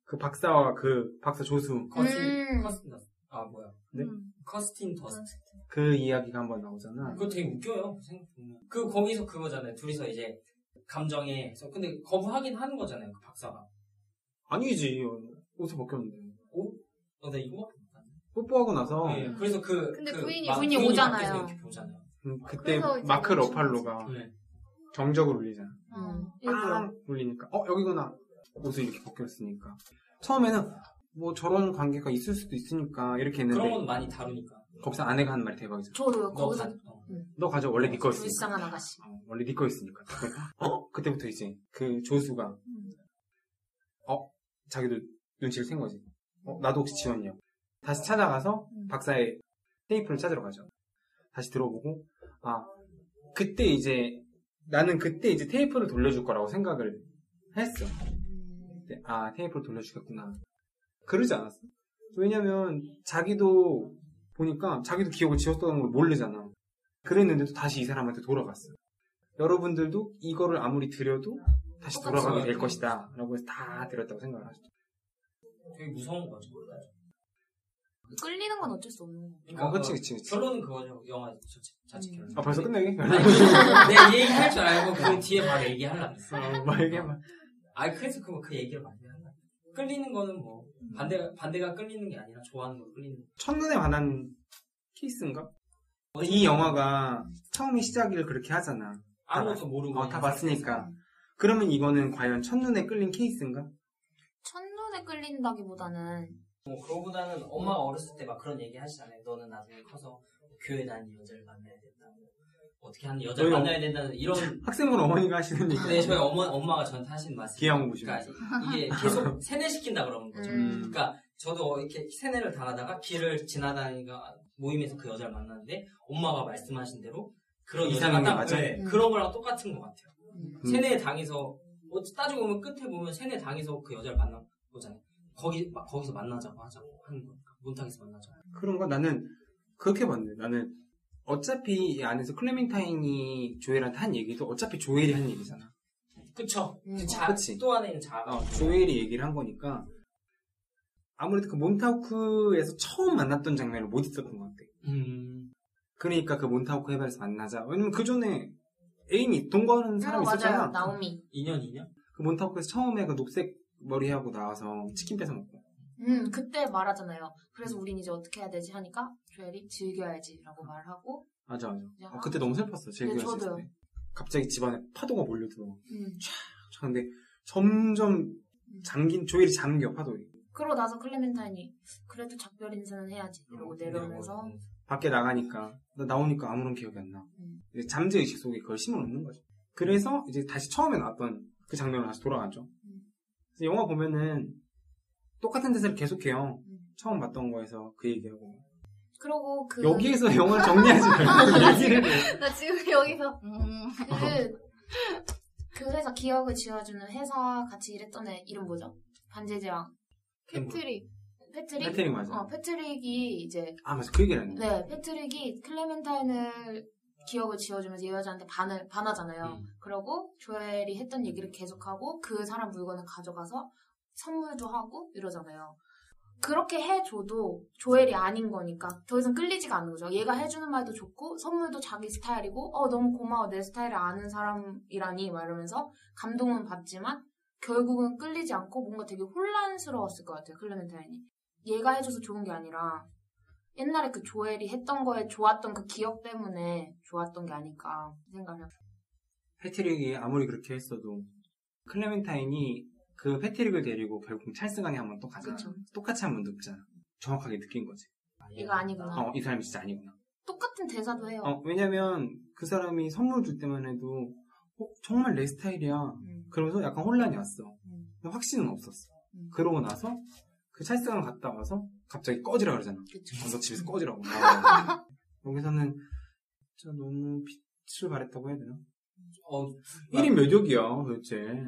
그 박사와 그 박사 조수 커스틴 더스트 뭐야? 네? 커스틴 더스트 그 이야기가 한번 나오잖아. 그거 되게 웃겨요. 생각보면 그 거기서 그거잖아요. 둘이서 이제 감정에서 근데 거부하긴 하는 거잖아요. 그 박사가 아니지 옷을 벗겼는데 옷? 나 이거 뽀뽀하고 나서 네. 그래서 그 근데 부인이 오잖아요. 그때 마크 러팔로가 네. 정적을 울리잖아. 일부러 울리니까 여기구나. 옷을 이렇게 벗겼으니까 처음에는 뭐 저런 관계가 있을 수도 있으니까 이렇게 했는데 그런 건 많이 다루니까 거기서 아내가 하는 말이 대박이잖아. 저도요. 거기서 너 가져 원래 네 거였으니까 불쌍한 아가씨 원래 네 거였으니까 그때부터 이제 그 조수가 자기도 눈치를 챈 거지. 나도 혹시 지웠냐 다시 찾아가서 박사의 테이프를 찾으러 가죠. 다시 들어보고 그때 이제 테이프를 돌려줄 거라고 생각을 했어. 테이프를 돌려주겠구나. 그러지 않았어. 왜냐면 자기도 보니까 자기도 기억을 지웠던 걸 모르잖아. 그랬는데도 다시 이 사람한테 돌아갔어. 여러분들도 이거를 아무리 들여도 다시 돌아가게 될 것이다 라고 해서 다 들였다고 생각을 하죠. 되게 무서운 거죠. 끌리는 건 어쩔 수 없는 거죠. 그러니까 그치. 결론은 그거죠. 영화 자체 결론. 벌써 끝나게? 내가 얘기할 줄 알고 그 뒤에 바로 얘기하려고 했어. 얘기해봐. 그래서 그 얘기를 많이 한다. 끌리는 거는 뭐 반대가 끌리는 게 아니라 좋아하는 걸 끌리는 거. 첫눈에 반한 케이스인가? 이 영화가 처음에 시작을 그렇게 하잖아. 아무것도 모르고 다 봤으니까. 그러면 이거는 과연 첫눈에 끌린 케이스인가? 첫눈에 끌린다기보다는 그거보다는 엄마 어렸을 때 막 그런 얘기 하시잖아요. 너는 나중에 커서 교회 다니는 여자를 만나야 된다고. 어떻게 하는 여자를 만나야 된다는 이런 학생분 어머니가 하시는 얘기. 네, 저희 엄마가 저한테 하신 말씀. 기왕 보시면 그러니까 이게 계속 세뇌시킨다 그러는 거죠. 그러니까 저도 이렇게 세뇌를 당하다가 길을 지나다니가 모임에서 그 여자를 만났는데 엄마가 말씀하신 대로 그런 이상한 게 그런 거랑 똑같은 것 같아요. 세뇌 당해서 따지고 보면 끝에 보면 세뇌 당해서 그 여자를 만난 거잖아요. 거기서 만나자고 하자고 하는 거니까 몬탁에서 만나자고. 그런 거 나는 그렇게 봤는데 나는. 어차피 이 안에서 클레멘타인이 조엘한테 한 얘기도 어차피 조엘이 한 얘기잖아. 그쵸. 그치. 또 안에는 자아가. 조엘이 얘기를 한 거니까 아무래도 그 몬타우크에서 처음 만났던 장면을 못 있었던 것 같아. 그러니까 그 몬타우크 해발에서 만나자. 왜냐면 그 전에 애인이 동거하는 사람이 있었잖아. 맞아요. 나오미. 2년? 그 몬타우크에서 처음에 그 녹색 머리하고 나와서 치킨 뺏어 먹고. 그때 말하잖아요. 그래서 우린 이제 어떻게 해야 되지 하니까 조엘이 즐겨야지라고 말하고. 맞아. 그때 너무 슬펐어. 즐겨야지. 네, 저도요. 때. 갑자기 집안에 파도가 몰려들어. 촤악. 근데 점점 조엘이 잠겨 파도에. 그러고 나서 클레멘타인이 그래도 작별 인사는 해야지 이러고 내려오면서. 밖에 나가니까 나오니까 아무런 기억이 안 나. 잠재의식 속에 그걸 심어놓는 거죠. 그래서 이제 다시 처음에 나왔던 그 장면으로 다시 돌아가죠. 그래서 영화 보면은. 똑같은 대사를 계속해요. 처음 봤던 거에서 그 얘기하고. 그러고 그 여기에서 영화를 정리하지 말고 얘기를 해. 나 지금 여기서 그 회사 기억을 지워주는 회사 같이 일했던 애 이름 뭐죠? 반지의 제왕. 패트릭. 패트릭 맞아. 패트릭이 이제 아 맞아 그 얘기를 했는데. 네, 패트릭이 클레멘타인을 기억을 지워주면서 이 여자한테 반하잖아요. 그러고 조엘이 했던 얘기를 계속하고 그 사람 물건을 가져가서 선물도 하고 이러잖아요. 그렇게 해줘도 조엘이 아닌 거니까 더 이상 끌리지가 않는 거죠. 얘가 해주는 말도 좋고 선물도 자기 스타일이고 너무 고마워 내 스타일을 아는 사람이라니 막 이러면서 감동은 받지만 결국은 끌리지 않고 뭔가 되게 혼란스러웠을 것 같아요. 클레멘타인이 얘가 해줘서 좋은 게 아니라 옛날에 그 조엘이 했던 거에 좋았던 그 기억 때문에 좋았던 게 아닐까 생각해요. 패트릭이 아무리 그렇게 했어도 클레멘타인이 그 패트릭을 데리고 결국 찰스강에 한번 또 가잖아. 그쵸. 똑같이 한번 눕잖아. 정확하게 느낀 거지. 얘가 아니구나. 이 사람이 진짜 아니구나. 똑같은 대사도 해요. 왜냐면 그 사람이 선물 줄 때만 해도 정말 내 스타일이야. 그러면서 약간 혼란이 왔어. 확신은 없었어. 그러고 나서 그 찰스강 갔다 와서 갑자기 꺼지라 그러잖아. 너 집에서 꺼지라고. 여기서는 진짜 너무 빛을 발했다고 해야 되나? 1인 몇 역이야 도대체.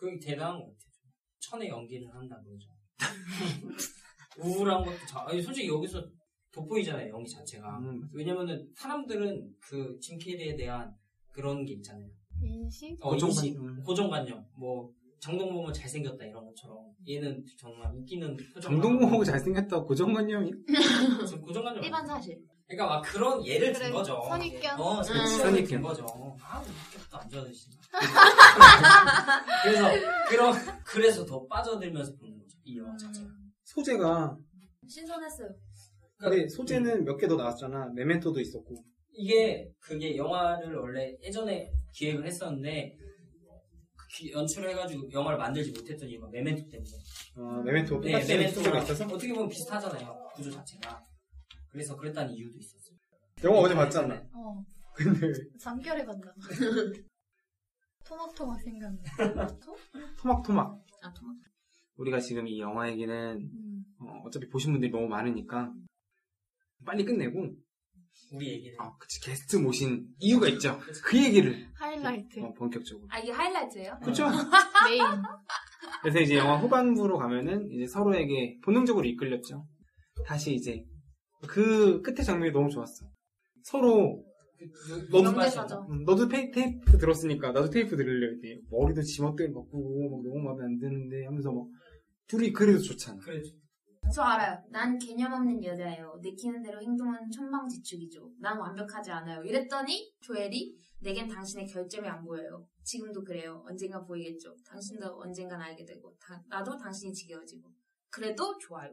그게 대단한 것 같아요. 천의 연기를 한다 그러죠. 우울한 것도 아니 솔직히 여기서 돋보이잖아요 연기 자체가. 왜냐면은 사람들은 그 짐 캐리에 대한 그런 게 있잖아요. 인식? 고정관념. 고정관념. 뭐 정동범은 잘생겼다 이런 것처럼 얘는 정말 웃기는 정동범은 잘생겼다 고정관념이? 고정관념 일반 사실. 그러니까 막 그런 예를 든 거죠. 선입견. 선입견 든 거죠. 아우 웃겼다 안 좋아지시네. 그래서 더 빠져들면서 보는 거죠 이 영화 자체. 소재가 신선했어요. 그러니까 근데 소재는 몇 개 더 나왔잖아. 메멘토도 있었고. 그게 영화를 원래 예전에 기획을 했었는데. 연출을 해가지고 영화를 만들지 못했던 이유가 메멘토 때문에. 메멘토. 네, 메멘토가 있어서 어떻게 보면 비슷하잖아요 구조 자체가. 그래서 그랬다는 이유도 있었어요. 영화 어제 봤잖아. 근데 잠결에 봤나? 토막토막 생각나. 토막토막. 아 토막. 우리가 지금 이 영화 얘기는 어차피 보신 분들이 너무 많으니까 빨리 끝내고. 우리 얘기를. 그치. 게스트 모신 이유가 있죠. 그치. 그 얘기를. 하이라이트. 본격적으로. 이게 하이라이트예요? 그쵸. 메인. 그래서 이제 영화 후반부로 가면은 이제 서로에게 본능적으로 이끌렸죠. 다시 이제 그 끝의 장면이 너무 좋았어. 서로 너도 테이프 들었으니까 나도 테이프 들으려 돼. 머리도 지멋대로 바꾸고 막 너무 마음에 안 드는데 하면서 막 둘이 그래도 좋잖아. 그래. 저 알아요. 난 개념 없는 여자예요. 느끼는 대로 행동하는 천방지축이죠. 난 완벽하지 않아요. 이랬더니 조엘이 내겐 당신의 결점이 안 보여요. 지금도 그래요. 언젠가 보이겠죠. 당신도 언젠간 알게 되고 나도 당신이 지겨워지고 그래도 좋아요.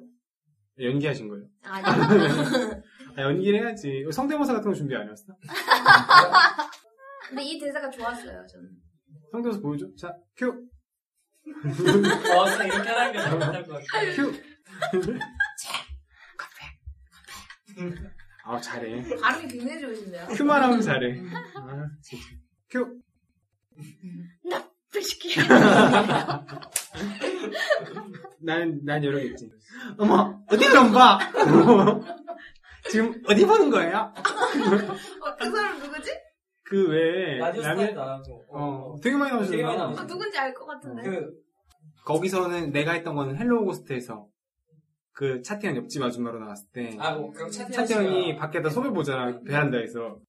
연기하신 거예요? 아니요. 연기를 해야지. 성대모사 같은 거 준비 안 했어? 근데 이 대사가 좋았어요. 저는. 성대모사 보여줘. 자, 큐. 진짜 이렇게 하는 게 잘못할 것 같아. 큐. 컴백. 잘해. 발음이 굉장히 좋으신데요? 큐만 하면 잘해. 큐. 나 불시키게. 난 여러 개 있지. 어머, 어디 좀 봐. 지금 어디 보는 거예요? 그 사람 누구지? 그 외에 라디오 스타일 나가고. 되게 많이 나오시네요. 누군지 알 것 같은데. 거기서는 내가 했던 거는 헬로우 고스트에서. 그 차태현 옆집 아줌마로 나왔을 때 차태현이 밖에다 소매 보잖아 베란다에서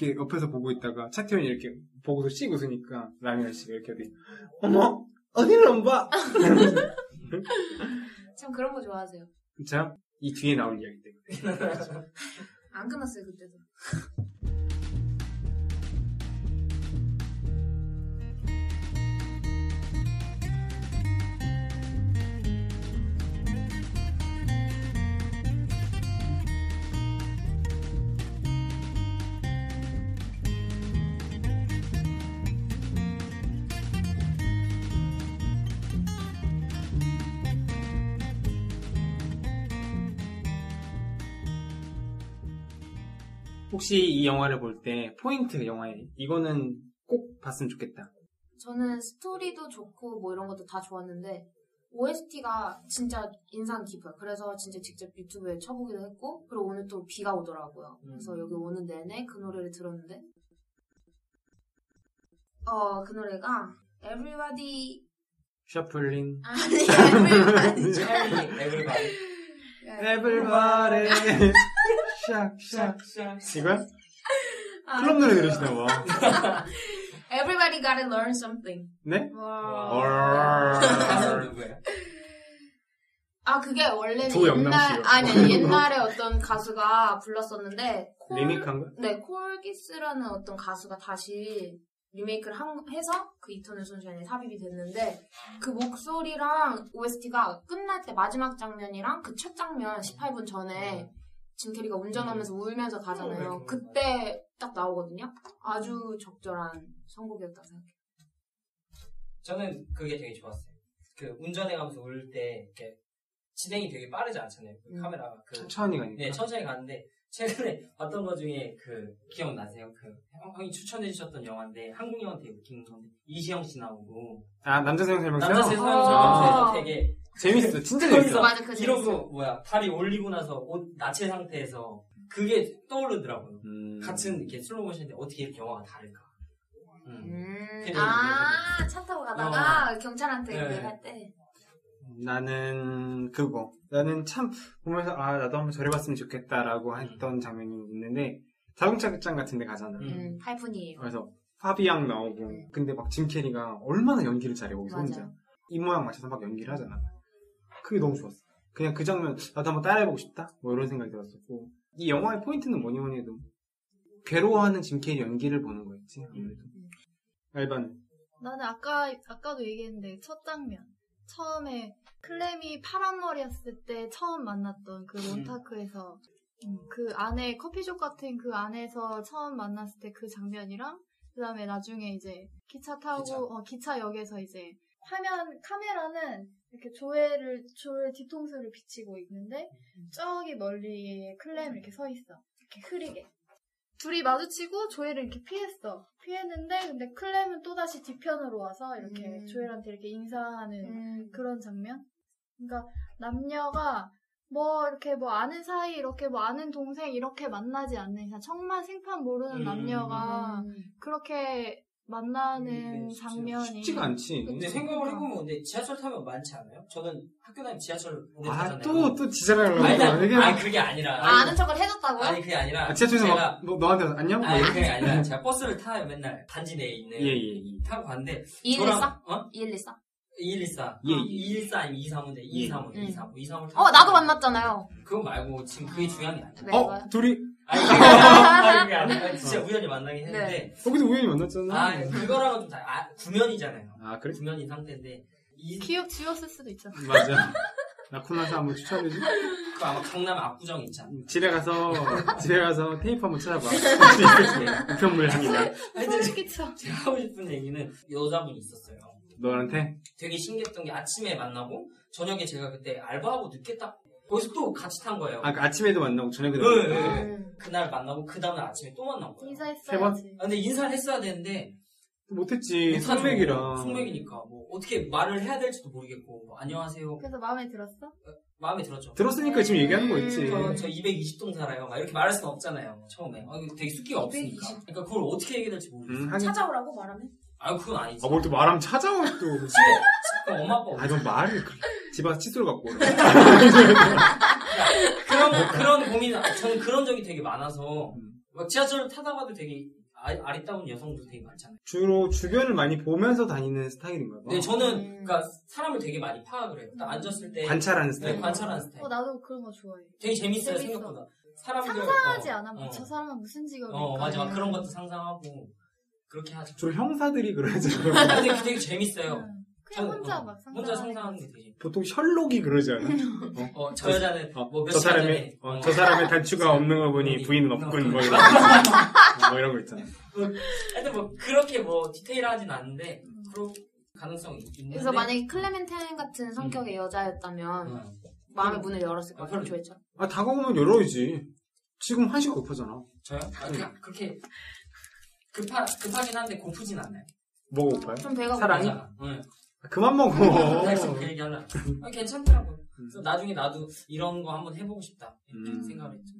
이렇게 옆에서 보고 있다가 차태현이 이렇게 보고서 씩 웃으니까 라미아 씨가 이렇게 어머 어디를 안 봐? 참 그런 거 좋아하세요. 참 이 뒤에 나올 이야기 때문에 안 끝났어요 그때도. 혹시 이 영화를 볼 때 포인트 영화에 이거는 꼭 봤으면 좋겠다. 저는 스토리도 좋고 뭐 이런 것도 다 좋았는데 OST가 진짜 인상 깊어요. 그래서 진짜 직접 유튜브에 쳐보기도 했고, 그리고 오늘 또 비가 오더라고요. 그래서 여기 오는 내내 그 노래를 들었는데, 그 노래가 Everybody 셔플링 Everybody 샥샥샥 이거야? 클럽 노래 들으시나 봐. Everybody gotta learn something. 네? 아, 그게 원래는 옛날에 어떤 가수가 불렀었는데 리메이크한 거야? 네, 콜기스라는 어떤 가수가 다시 리메이크를 해서 그 이터널 선샤인에 삽입이 됐는데, 그 목소리랑 OST가 끝날 때 마지막 장면이랑 그 첫 장면 18분 전에 짐 캐리가 운전하면서 울면서 가잖아요. 그때 딱 나오거든요. 아주 적절한 선곡이었다고 생각해요. 저는 그게 되게 좋았어요. 그 운전해가면서 울 때 이렇게 진행이 되게 빠르지 않잖아요. 그 카메라가 천천히 가니까. 네, 천천히 가는데 최근에 봤던 것 중에 그 기억나세요? 그 형이 추천해주셨던 영화인데 한국 영화 되게 웃긴 건데 이시영 씨 나오고 남자 생활면서 남자 생활면서 되게 재밌어. 진짜 재밌어. 맞아, 그 이러고 뭐야 다리 올리고 나서 옷 나체 상태에서 그게 떠오르더라고요. 같은 이렇게 슬로우모션인데 어떻게 이렇게 영화가 다를까? 차 타고 가다가 경찰한테 얘기할 때. 나는 그거. 나는 참 보면서 나도 한번 저래봤으면 좋겠다라고 했던 장면이 있는데 자동차 극장 같은 데 가잖아. 8분이에요. 그래서 파비앙 나오고 근데 막 짐 캐리가 얼마나 연기를 잘해 거기서 혼자. 입모양 맞춰서 막 연기를 하잖아. 그게 너무 좋았어. 그냥 그 장면 나도 한번 따라해보고 싶다? 뭐 이런 생각이 들었었고 이 영화의 포인트는 뭐니뭐니 해도 괴로워하는 짐 캐리 연기를 보는 거였지 아무래도. 알바는? 나는 아까도 얘기했는데 첫 장면 처음에 클램이 파란 머리였을 때 처음 만났던 그 몬타크에서 그 안에 커피숍 같은 그 안에서 처음 만났을 때 그 장면이랑 그 다음에 나중에 이제 기차 타고 기차역에서 이제 화면 카메라는 이렇게 조의 뒤통수를 비치고 있는데 저기 멀리에 클램 이렇게 서 있어 이렇게 흐리게 둘이 마주치고 조엘을 이렇게 피했는데 근데 클램은 또다시 뒤편으로 와서 이렇게 조엘한테 이렇게 인사하는 그런 장면? 그러니까 남녀가 뭐 이렇게 뭐 아는 사이 이렇게 뭐 아는 동생 이렇게 만나지 않는 이상 정말 생판 모르는 남녀가 그렇게 만나는 장면이 쉽지가 않지. 근데 생각을 해보면 근데 지하철 타면 많지 않아요? 저는 학교 다니면 지하철 또 지랄하려고. 아니 그게 아니라. 아는 척을 해줬다고요? 아니 그게 아니라. 지하철에서 제가, 너한테 안녕? 아니 그게 아니라 제가 버스를 타요 맨날 단지 내에 있는. 예. 타고 가는데. 2114? 2114? 2114. 예. 2114 아니면 235인데 235. 235 타고. 나도 만났잖아요. 그거 말고 지금 그게 중요한 게 아니야. 둘이. 아니, 진짜 우연히 만나긴 했는데. 거기서 우연히 만났잖아. 그거랑은 좀 달라. 구면이잖아요. 그래? 구면인 상태인데. 기억 지웠을 수도 있잖아. 맞아. 라쿠나서 한번 추천해주지? 그 아마 강남 압구정 있잖아. 집에 가서 테이프 한번 찾아봐. 우편물 합니다. 솔직히 참. 제가 하고 싶은 얘기는 여자분이 있었어요. 너한테? 되게 신기했던 게 아침에 만나고, 저녁에 제가 그때 알바하고 늦게 딱, 거기서 또 같이 탄 거예요. 아침에도 만나고 저녁에도 만나고. 그날 만나고 그 다음날 아침에 또 만난 거예요. 인사했어야지. 근데 인사를 했어야 되는데 못했지. 숙맥이니까 뭐 어떻게 말을 해야 될지도 모르겠고 뭐 안녕하세요. 그래서 마음에 들었어? 마음에 들었죠. 들었으니까 지금 얘기하는 거였지. 저 220동 살아요. 막 이렇게 말할 수는 없잖아요. 처음에. 되게 숙기가 없으니까. 그러니까 그걸 어떻게 얘기해야 될지 모르겠어. 찾아오라고 말하면? 그건 아니지. 뭘 또 말하면 찾아와 또. 집에 엄마 아빠 없어. 넌 말을 집 앞 칫솔 갖고 오래. 그런 고민, 저는 그런 적이 되게 많아서, 막 지하철을 타다가도 되게 아리따운 여성도 되게 많잖아요. 주로 주변을 많이 보면서 다니는 스타일인가요? 네, 저는, 그니까, 사람을 되게 많이 파악을 해요. 딱 앉았을 때. 관찰하는 스타일. 네, 관찰하는 스타일. 나도 그런 거 좋아해. 되게 재밌어요, 생각보다. 사람들 상상하지 않아. 저 사람은 무슨 직업일까? 맞아. 그런 것도 상상하고, 그렇게 하죠. 주로 형사들이 그러죠. 근데 되게 재밌어요. 그냥 혼자 상상하는 게 되게. 보통 셜록이 그러지 않아? 저 여자는 저 사람의 단추가 없는 거 보니 부인은 없군 뭐 이런 이런 거 있잖아. 하여튼 그렇게 디테일하진 않은데 그런 가능성이 있는데. 그래서 만약에 클레멘타인 같은 성격의 여자였다면 마음의 문을 열었을 것 같아요. 좋아했죠. 다가오면 열어야지. 지금 1시간 급하잖아. 저요? 그렇게 급하긴 한데 고프진 않나요? 뭐가 고파요? 좀 배가 고파요. 사랑이? 그만 먹어. 계속 그 얘기 하려고. 괜찮더라고요. 그래서 나중에 나도 이런 거 한번 해보고 싶다. 이렇게 생각을 했죠.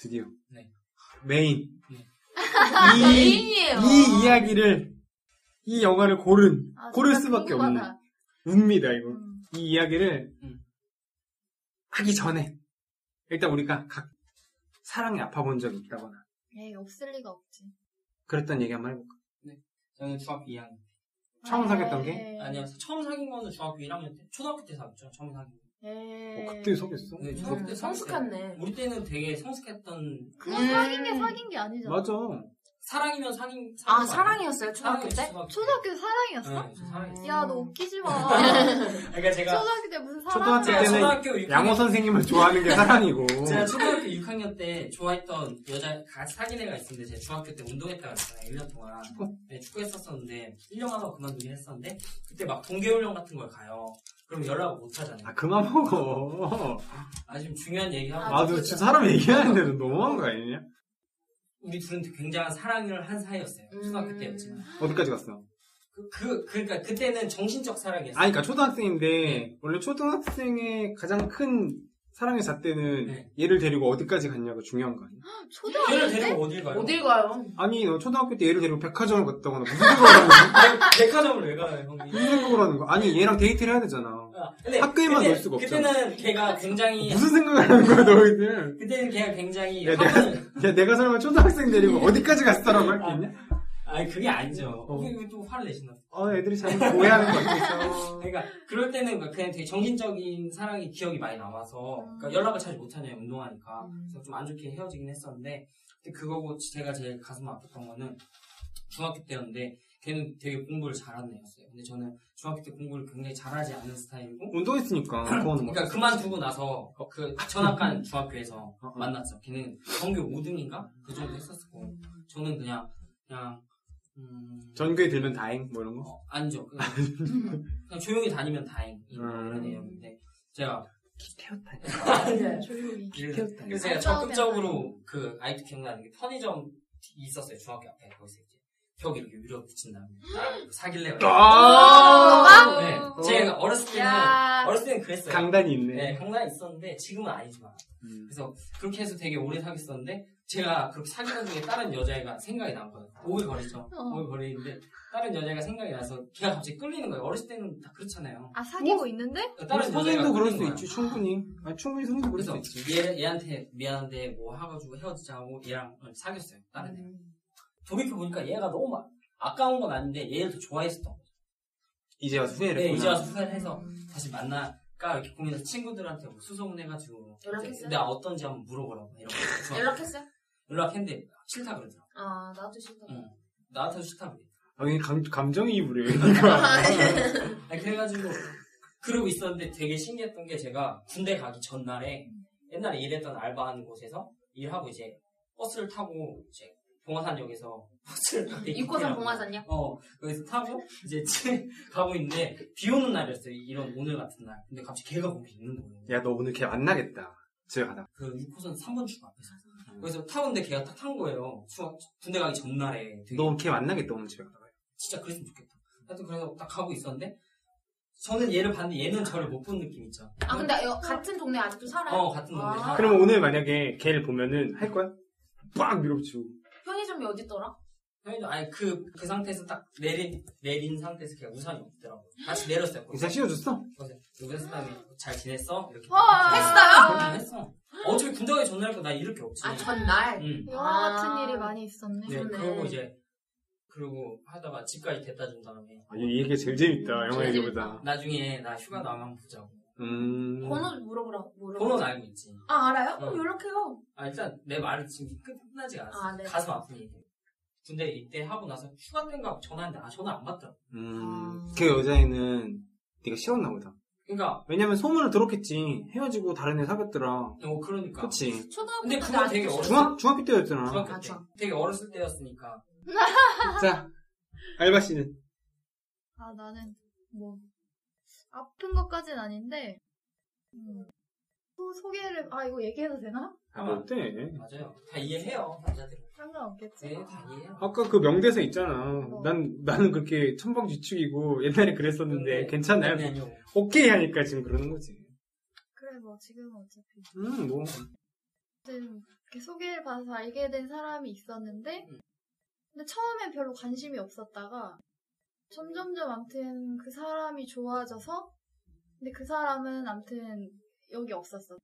드디어 네. 메인 메인이에요. 이 이야기를 이 영화를 고를 수밖에 없는 운입니다. 이거 이 이야기를 하기 전에 일단 우리가 각 사랑에 아파본 적이 있다거나 에이 없을 리가 없지. 그랬던 얘기 한번 해볼까? 네, 저는 중학교 2학년 처음 사귀었던 게 아니요 처음 사귄 거는 중학교 1학년 때 초등학교 때 사귀었죠. 처음 사귄 그때 사귀었어? 네, 중학교 때 성숙했네. 우리 때는 되게 성숙했던. 그냥 사귄 게 아니잖아. 맞아. 사랑이면 사귄 아, 사랑이었어요? 초등학교 때? 초등학교 사랑이었어? 네, 사랑이었어. 야, 너 웃기지 마. 그러니까 제가. 초등학교 때 무슨 사랑? 초등학교 때는 양호 선생님을 좋아하는 게 사랑이고. 제가 초등학교 6학년 때 좋아했던 여자, 사귄 애가 있었는데, 제가 중학교 때 운동했다고 했잖아요. 1년 동안. 네, 축구했었었는데, 1년 하다가 그만두긴 했었는데, 그때 막 동계훈련 같은 걸 가요. 그럼 연락을 못 하잖아요. 아, 그만 먹어. 아, 지금 중요한 얘기하고. 아, 너 지금 사람 얘기하는데도 너무한 거 아니냐? 우리 둘은 굉장한 사랑을 한 사이였어요. 초등학교 때였지만. 어디까지 갔어? 그러니까 그때는 정신적 사랑이었어요. 아니, 그러니까 초등학생인데, 네. 원래 초등학생의 가장 큰 사랑의 잣대는 네. 얘를 데리고 어디까지 갔냐가 중요한 거 아니야? 초등학교 얘를 데리고 어딜 가요? 어딜 가요? 아니, 너 초등학교 때 얘를 데리고 백화점을 갔다거나 무슨 생각을 하는 거야? 백화점을 왜 가요, 형님? 무슨 생각을 하는 거야? 아니, 얘랑 데이트를 해야 되잖아. 근데 학교에만 놀 수가 없잖아. 그때는 걔가 굉장히 무슨 생각을 하는 거야 너희들. 그때는 걔가 굉장히 내가 설마 초등학생 데리고 어디까지 갔어라고 할 게 있냐? 아니 그게 아니죠. 그게 또 화를 내신다. 애들이 잘못 오해하는 거 같아서. 그러니까 그럴 때는 그냥 되게 정신적인 사랑이 기억이 많이 남아서 그러니까 연락을 자주 못하냐 운동하니까 그래서 좀 안 좋게 헤어지긴 했었는데 근데 그거고 제가 제일 가슴 아팠던 거는 중학교 때였는데. 걔는 되게 공부를 잘하는 애였어요. 근데 저는 중학교 때 공부를 굉장히 잘하지 않는 스타일이고 운동했으니까 그러니까 그만두고 나서 그 전학간 중학교에서 만났어. 걔는 전교 5등인가? 그 정도 했었고 저는 그냥 전교에 들면 다행? 뭐 이런 거? 아니죠. 그냥 조용히 다니면 다행 이런 애였는데 제가 기태였다니까. 조용히 기태였다니까. 그래서 제가 적극적으로 그 아이도 기억나는 게 편의점 있었어요. 중학교 앞에 거기서 이제 벽 이렇게 위로 붙인 다음에 사귈래요. 너가? 네, 제가 어렸을 때는 그랬어요. 강단이 있네. 네, 강단이 있었는데 지금은 아니지만. 그래서 그렇게 해서 되게 오래 사귀었는데 제가 그렇게 사귀는 중에 다른 여자애가 생각이 난 거예요. 5일 거리는데 다른 여자애가 생각이 나서 걔가 갑자기 끌리는 거예요. 어렸을 때는 다 그렇잖아요. 아 사귀고 있는데? 다른 성인도 그럴 수 있지 충분히. 아 충분히 성인도 그럴 수 있지. 얘한테 미안한데 뭐 해가지고 헤어지자고 얘랑 사귀었어요. 다른 애. 돌이켜보니까 얘가 너무 막 아까운 건 아닌데 얘를 더 좋아했었던 거죠. 이제 와서 후회를 했구나. 네, 이제 와서 후회를 해서 다시 만날까 이렇게 고민해서 친구들한테 뭐 수소문해가지고 연락했어요? 내가 어떤지 한번 물어보라고 연락했어요? 연락했는데 싫다 그러더라고. 아 나도 싫다 그래. 응. 나한테도 싫다 그래. 아 그냥 감정이입을 해. 그래가지고 그러고 있었는데 되게 신기했던 게 제가 군대 가기 전날에 옛날에 일했던 알바하는 곳에서 일하고 이제 버스를 타고 이제 봉화산역에서 버스를 타고 6호선 봉화산역? 거기서 타고 이제 가고 있는데 비 오는 날이었어요. 이런 오늘 같은 날. 근데 갑자기 걔가 거기 있는 거예요. 야, 너 오늘 걔 만나겠다. 집에 가다. 그 6호선 3번 출구 앞에서. 그래서 타고는데 걔가 딱 탄 거예요. 군대 가기 전날에. 너 걔 만나겠다. 오늘 집에 가다가. 진짜 그랬으면 좋겠다. 하여튼 그래서 딱 가고 있었는데 저는 얘를 봤는데 얘는 저를 못 본 느낌 있죠. 아, 근데 같은 동네 아직도 살아요? 같은 동네 살아요. 그러면 오늘 만약에 걔를 보면은 할 거야? 빡 밀어붙이고. 편의점이 어딨더라? 편의점, 아니, 그 상태에서 딱 내린 상태에서 걔가 우산이 없더라고. 같이 내렸어요. 우산 씌워줬어? 여기서 잘 지냈어? 이렇게. 했어요? 했어. 어차피 군대 가기 전날 거 나 이럴 게 없지. 아, 전날? 응. 영화 같은 일이 많이 있었네. 네, 그러고 이제, 그러고 하다가 집까지 데려다 준 다음에. 아니, 이 얘기가 제일 재밌다. 영화 얘기보다. 나중에 나 휴가 나면 한번 보자고. 번호를 물어보라고. 번호는 알고 있지. 아, 알아요? 그럼 연락해요. 아, 일단 내 말이 지금 끝나지 않았어. 아, 네. 가슴 아픈 얘기. 군대 입대하고 나서 휴가 때인가 전화했는데 아 전화 안 받더라. 그 여자애는 네가 시원나보다. 그러니까 왜냐면 소문을 들었겠지. 헤어지고 다른 애 사귀었더라. 어 그러니까. 그렇지. 초등학교 근데 그건 되게 중학교 때였잖아. 중학교 때. 되게 어렸을 때였으니까. 자 알바 씨는. 아 나는 뭐 아픈 것까진 아닌데 또 소개를 아 이거 얘기해도 되나? 아 어때? 맞아요. 다 이해해요 남자들. 상관없겠지. 네, 다 이해해요. 아까 그 명대사 있잖아. 어. 나는 그렇게 천방지축이고 옛날에 그랬었는데 괜찮나요? 아니요. 오케이 하니까 지금 그러는 거지. 그래 뭐 지금은 어차피. 뭐. 지금 이렇게 소개를 받아서 알게 된 사람이 있었는데 근데 처음엔 별로 관심이 없었다가. 점점점 아무튼 그 사람이 좋아져서 근데 그 사람은 아무튼 여기 없었어.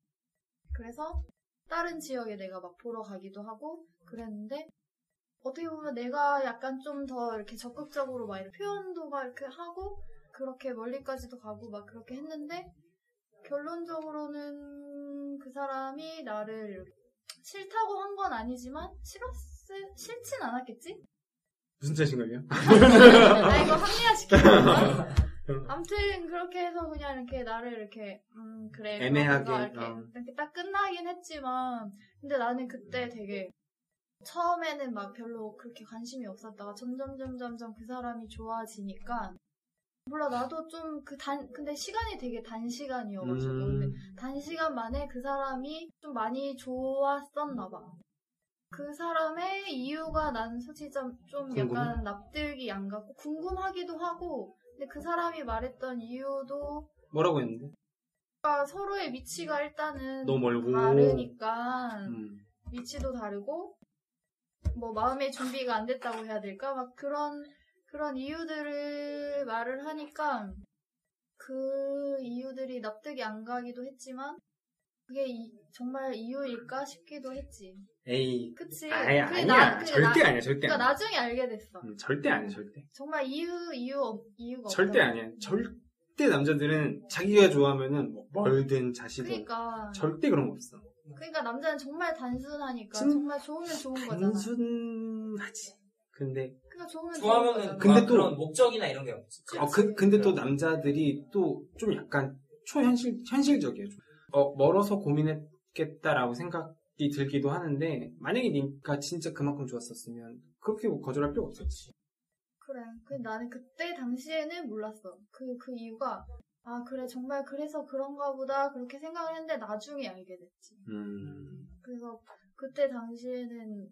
그래서 다른 지역에 내가 막 보러 가기도 하고 그랬는데 어떻게 보면 내가 약간 좀 더 이렇게 적극적으로 막 이렇게 표현도 막 이렇게 하고 그렇게 멀리까지도 가고 막 그렇게 했는데 결론적으로는 그 사람이 나를 싫다고 한 건 아니지만 싫진 않았겠지? 무슨 자신감이야? 나 이거 합리화시키는 아무튼 그렇게 해서 그냥 이렇게 나를 이렇게 그래 애매하게 이렇게 딱 끝나긴 했지만 근데 나는 그때 되게 처음에는 막 별로 그렇게 관심이 없었다가 점점 그 사람이 좋아지니까 몰라 나도 좀 근데 시간이 되게 단시간이어가지고 근데 단시간 만에 그 사람이 좀 많이 좋았었나 봐. 그 사람의 이유가 난 솔직히 좀 약간 납득이 안 갔고 궁금하기도 하고 근데 그 사람이 말했던 이유도 뭐라고 했는데? 그러니까 서로의 위치가 일단은 너무 멀고 다르니까 위치도 다르고 뭐 마음의 준비가 안 됐다고 해야 될까? 막 그런 이유들을 말을 하니까 그 이유들이 납득이 안 가기도 했지만 그게 정말 이유일까 싶기도 했지. 에이, 그치? 아니야. 절대 아니야, 절대. 그러니까 나중에 알게 됐어. 절대 아니야, 절대. 정말 이유가 없어. 절대 아니야. 절대 남자들은 자기가 좋아하면은 멀든 자식도. 그러니까. 절대 그런 거 없어. 그러니까 남자는 정말 단순하니까 정말 좋으면 좋은 거잖아. 단순하지. 근데. 그러니까 좋으면. 근데 또 그런 목적이나 이런 게 없지. 근데 또 남자들이 또 좀 약간 현실적이에요. 멀어서 고민했겠다라고 생각이 들기도 하는데 만약에 네가 진짜 그만큼 좋았었으면 그렇게 뭐 거절할 필요 없었지. 그래. 근데 나는 그때 당시에는 몰랐어. 그 이유가 아 그래 정말 그래서 그런가 보다 그렇게 생각을 했는데 나중에 알게 됐지. 그래서 그때 당시에는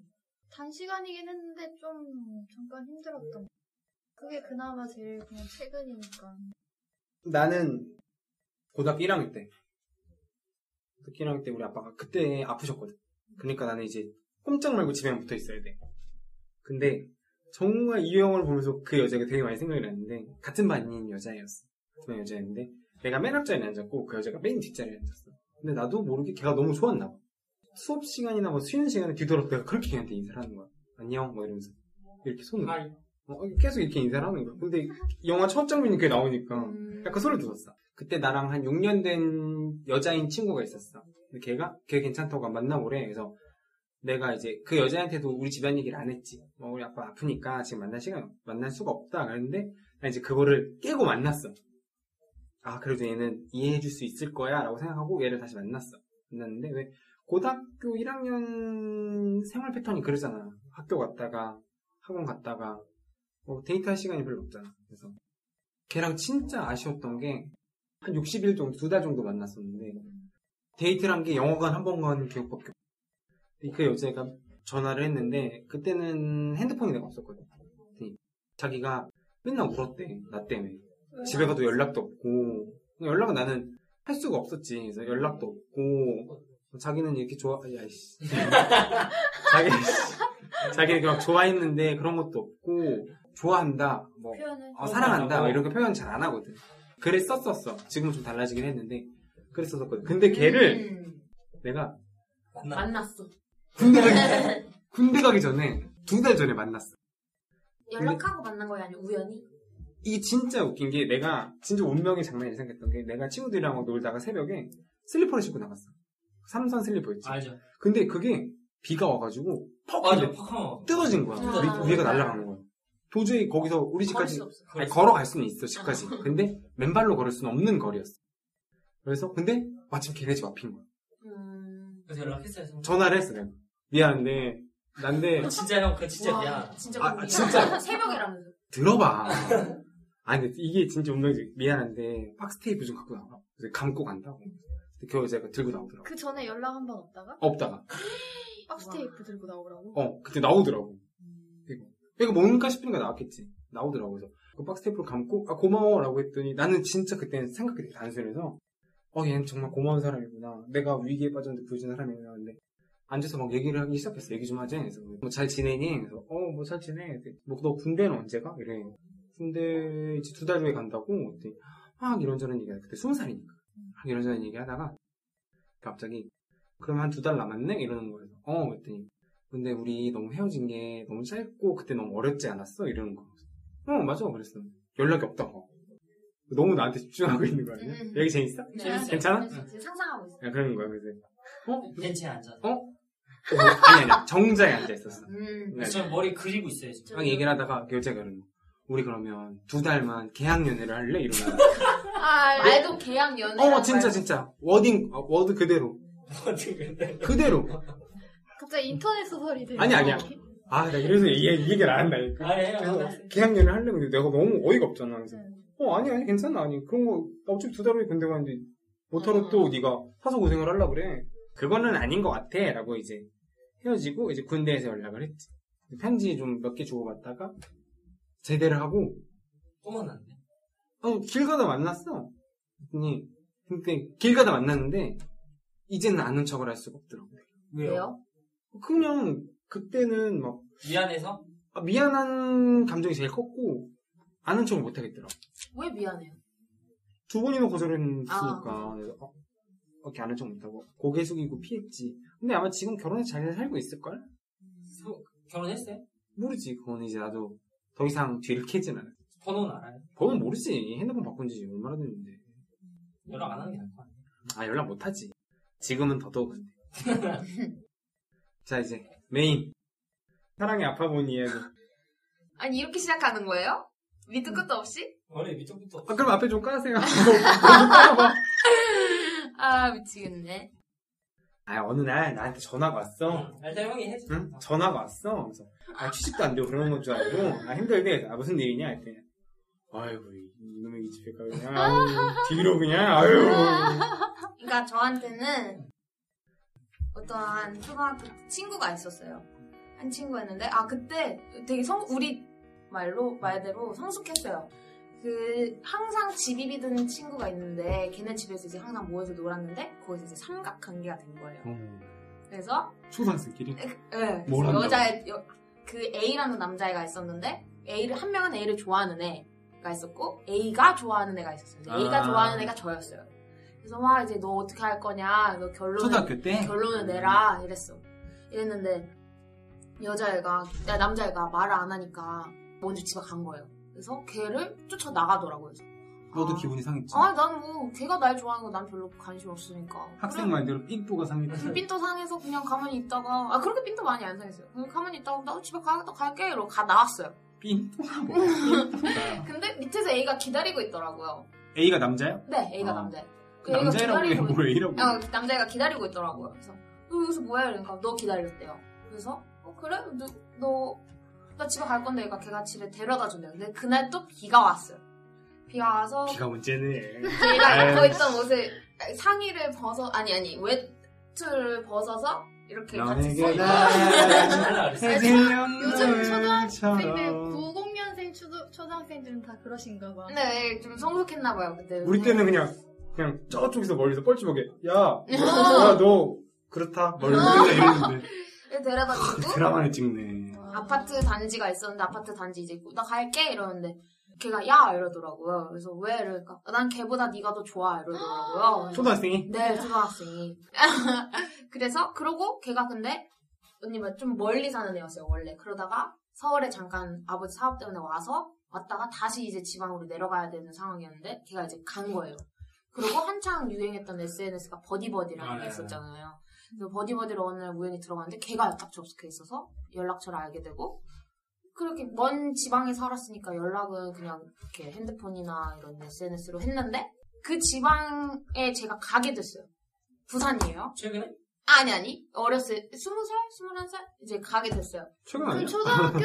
단시간이긴 했는데 좀 잠깐 힘들었던 그게 그나마 제일 그냥 최근이니까. 나는 고등학교 1학년 때 특히나 때 우리 아빠가 그때 아프셨거든. 그러니까 나는 이제 꼼짝 말고 집에만 붙어 있어야 돼. 근데 정말 이 영화를 보면서 그 여자가 되게 많이 생각이 났는데 같은 반인 여자애였어. 같은 여자애인데 내가 맨 앞자리에 앉았고 그 여자가 맨 뒷자리에 앉았어. 근데 나도 모르게 걔가 너무 좋았나 봐. 수업 시간이나 뭐 쉬는 시간에 뒤돌아서 내가 그렇게 걔한테 인사를 하는 거야. 안녕 뭐 이러면서 이렇게 손을 계속 이렇게 인사를 하는 거야. 근데 영화 첫 장면이 그게 나오니까 약간 소리를 들었어. 그때 나랑 한 6년 된 여자인 친구가 있었어. 근데 걔 괜찮다고 만나보래. 그래서 내가 이제 그 여자한테도 우리 집안 얘기를 안 했지. 우리 아빠 아프니까 지금 만날 수가 없다. 그랬는데 나 이제 그거를 깨고 만났어. 아, 그래도 얘는 이해해줄 수 있을 거야. 라고 생각하고 얘를 다시 만났어. 만났는데 왜 고등학교 1학년 생활 패턴이 그러잖아. 학교 갔다가 학원 갔다가 뭐 데이트할 시간이 별로 없잖아. 그래서 걔랑 진짜 아쉬웠던 게 한 60일 정도, 2달 정도 만났었는데, 데이트를 한 게 영어관 한 번 간 기억밖에 없어. 그 여자애가 전화를 했는데, 그때는 핸드폰이 내가 없었거든. 자기가 맨날 울었대, 나 때문에. 집에 가도 연락도 없고, 연락은 나는 할 수가 없었지. 그래서 연락도 없고, 자기는 이렇게 자기는 막 좋아했는데 그런 것도 없고, 좋아한다, 뭐, 사랑한다, 뭐 이렇게 표현 잘 안 하거든. 그랬었었어. 지금은 좀 달라지긴 했는데 그랬었었거든. 근데 걔를 내가 만났어. 군대 가기 전에 2달 전에 만났어. 연락하고 만난 거야? 아니면 우연히? 이게 진짜 웃긴 게 내가 진짜 운명의 장난이 생겼던 게 내가 친구들이랑 놀다가 새벽에 슬리퍼를 신고 나갔어. 삼선 슬리퍼였지. 알죠. 근데 그게 비가 와가지고 퍽 뜯어진 거야. 위에가 날아간 거야. 도저히 거기서 우리 집까지 아니, 걸어갈 수는 있어, 집까지. 근데 맨발로 걸을 수는 없는 거리였어. 그래서 근데 마침 걔네 집 앞인 거야. 그래서 연락했어요. 전화를 했어 내가. 미안한데 난데 진짜 형 그거 진짜 미안. 진짜 진짜 새벽이라면서. 들어봐. 아니 근데 이게 진짜 운명이지. 미안한데 박스 테이프 좀 갖고 나와. 감고 간다고. 겨우 제가 들고 나오더라고. 그 전에 연락 한 번 없다가. 박스 테이프 들고 나오라고. 그때 나오더라고. 이거 뭔가 싶으니까 나왔겠지. 나오더라고. 그래서 그 박스 테이프를 감고 아 고마워라고 했더니 나는 진짜 그때는 생각이 되게 단순해서 얘는 정말 고마운 사람이구나. 내가 위기에 빠졌는데 구해준 사람이구나. 근데 앉아서 막 얘기를 하기 시작했어. 얘기 좀 하자. 그래서 뭐 잘 지내니? 그래서 뭐 잘 지내. 뭐 너 군대는 언제가? 이래. 군대 이제 2달 후에 간다고. 그때 막 이런저런 얘기하다. 그때 20살이니까. 막 이런저런 얘기하다가 갑자기 그럼 한 2달 남았네? 이러는 거예요. 그랬더니 근데 우리 너무 헤어진 게 너무 짧고 그때 너무 어렵지 않았어? 이러는 거. 맞아. 그랬어. 연락이 없다고. 너무 나한테 집중하고 있는 거 아니야? 여기 재밌어? 재밌어. 괜찮아? 상상하고 있어. 그러는 거야. 그래서 벤치에 앉아. 아니. 정자에 앉아 있었어. 저 머리 그리고 있어요. 지금. 막 얘기를 하다가 여자가 그러는 거. 우리 그러면 2달만 계약 연애를 할래? 이러면. 말도 계약 연애. 진짜. 워드 그대로. 그대로. 갑자기 인터넷 소설이 되네. 아니야. 나 이래서 이 얘기를 안 한다니까. 계약연애를 하려고 했는데 내가 너무 어이가 없잖아. 그래서 아니 괜찮아. 아니 그런 거 어차피 2달 후에 군대 가는데 못하러 또 네가 사서 고생을 하려고 그래. 그거는 아닌 것 같아 라고 이제 헤어지고 이제 군대에서 연락을 했지. 편지 좀 몇 개 주고받다가 제대를 하고 또 만났네. 길 가다 만났어. 근데 길 가다 만났는데 이제는 아는 척을 할 수가 없더라고. 왜요? 그냥 그때는 막 미안해서? 미안한 감정이 제일 컸고 아는 척을 못하겠더라. 왜 미안해요? 2번이나 거절했으니까 이렇게 아는 척 못하고 고개 숙이고 피했지. 근데 아마 지금 결혼해서 잘 살고 있을걸? 결혼했어요? 모르지. 그건 이제 나도 더 이상 뒤를 캐진 않아. 번호는 알아요? 번호는 모르지. 핸드폰 바꾼 지 얼마나 됐는데. 연락 안 하는 게 나을 거 아니야? 연락 못하지 지금은. 더더욱. 자, 이제 메인 사랑이 아파본 이야기. 아니 이렇게 시작하는 거예요? 밑도 끝도 없이? 아니 밑도 끝도 없이. 그럼 앞에 좀 까세요. 미치겠네. 어느 날 나한테 전화가 왔어. 형이 해줬어. 응? 전화가 왔어. 그래서 취직도 안 되고 그런 건 줄 알고 힘들대. 무슨 일이냐 했더니 아이고 이놈의 이 집에 가 그냥 뒤로 그냥 아유. 그러니까 저한테는 어떠한 초등학교 친구가 있었어요. 한 친구였는데 그때 되게 우리 말대로 성숙했어요. 항상 집이 비던 친구가 있는데 걔네 집에서 이제 항상 모여서 놀았는데 거기서 이제 삼각관계가 된 거예요. 그래서 초등학생끼리? 네. 그 A라는 남자애가 있었는데 한 명은 A를 좋아하는 애가 있었고 A가 좋아하는 애가 있었어요. A가 좋아하는 애가 저였어요. 그래서 이제 너 어떻게 할 거냐, 너 결론을 내라 이랬는데 남자애가 말을 안 하니까 먼저 집에 간 거예요. 그래서 걔를 쫓아 나가더라고요. 너도 기분이 상했지? 난 걔가 날 좋아하는 거 난 별로 관심 없으니까. 학생 말대로 삔또가 상했지. 삔또 상해서 그냥 가만히 있다가 그렇게 삔또 많이 안 상했어요. 그냥 가만히 있다가 나도 집에 갈게 이러고 나왔어요. 삔또가 뭐야? 근데 밑에서 A가 기다리고 있더라고요. A가 남자야? 네, A가 남자예요. 남자애가 기다리고 있더라고요. 그래서 여기서 뭐야? 이러니까 너 기다렸대요. 그래서 그래? 나 집에 갈 건데 걔가 집에 데려다 준대요. 근데 그날 또 비가 왔어요. 비가 와서 비가 문제네. 걔가 입고 있던 옷을 상의를 벗어 외투를 벗어서 이렇게 같이 요즘 초등학생들 90년생 초등학생들은 다 그러신가 봐. 네, 좀 성숙했나 봐요 그때. 우리 때는 그냥 저쪽에서 멀리서 뻘쭘하게 야 너 그렇다 멀리서 이랬는데 데려다주고 드라마를 찍네. 아파트 단지가 있었는데 아파트 단지 이제 나 갈게 이러는데 걔가 야 이러더라고요. 그래서 왜 이럴까? 난 걔보다 네가 더 좋아 이러더라고요. 초등학생이? 네, 초등학생이. 그래서 그러고 걔가 근데 언니가 좀 멀리 사는 애였어요 원래. 그러다가 서울에 잠깐 아버지 사업 때문에 왔다가 다시 이제 지방으로 내려가야 되는 상황이었는데 걔가 이제 간 거예요. 그리고 한창 유행했던 SNS가 버디버디라는 게 있었잖아요. 그래서 버디버디로 어느 날 우연히 들어갔는데 걔가 연락처 접속해 있어서 연락처를 알게 되고, 그렇게 먼 지방에 살았으니까 연락은 그냥 이렇게 핸드폰이나 이런 SNS로 했는데 그 지방에 제가 가게 됐어요. 부산이에요. 최근에? 아니. 어렸을 때 20살? 21살? 이제 가게 됐어요. 최근 아니야? 초등학교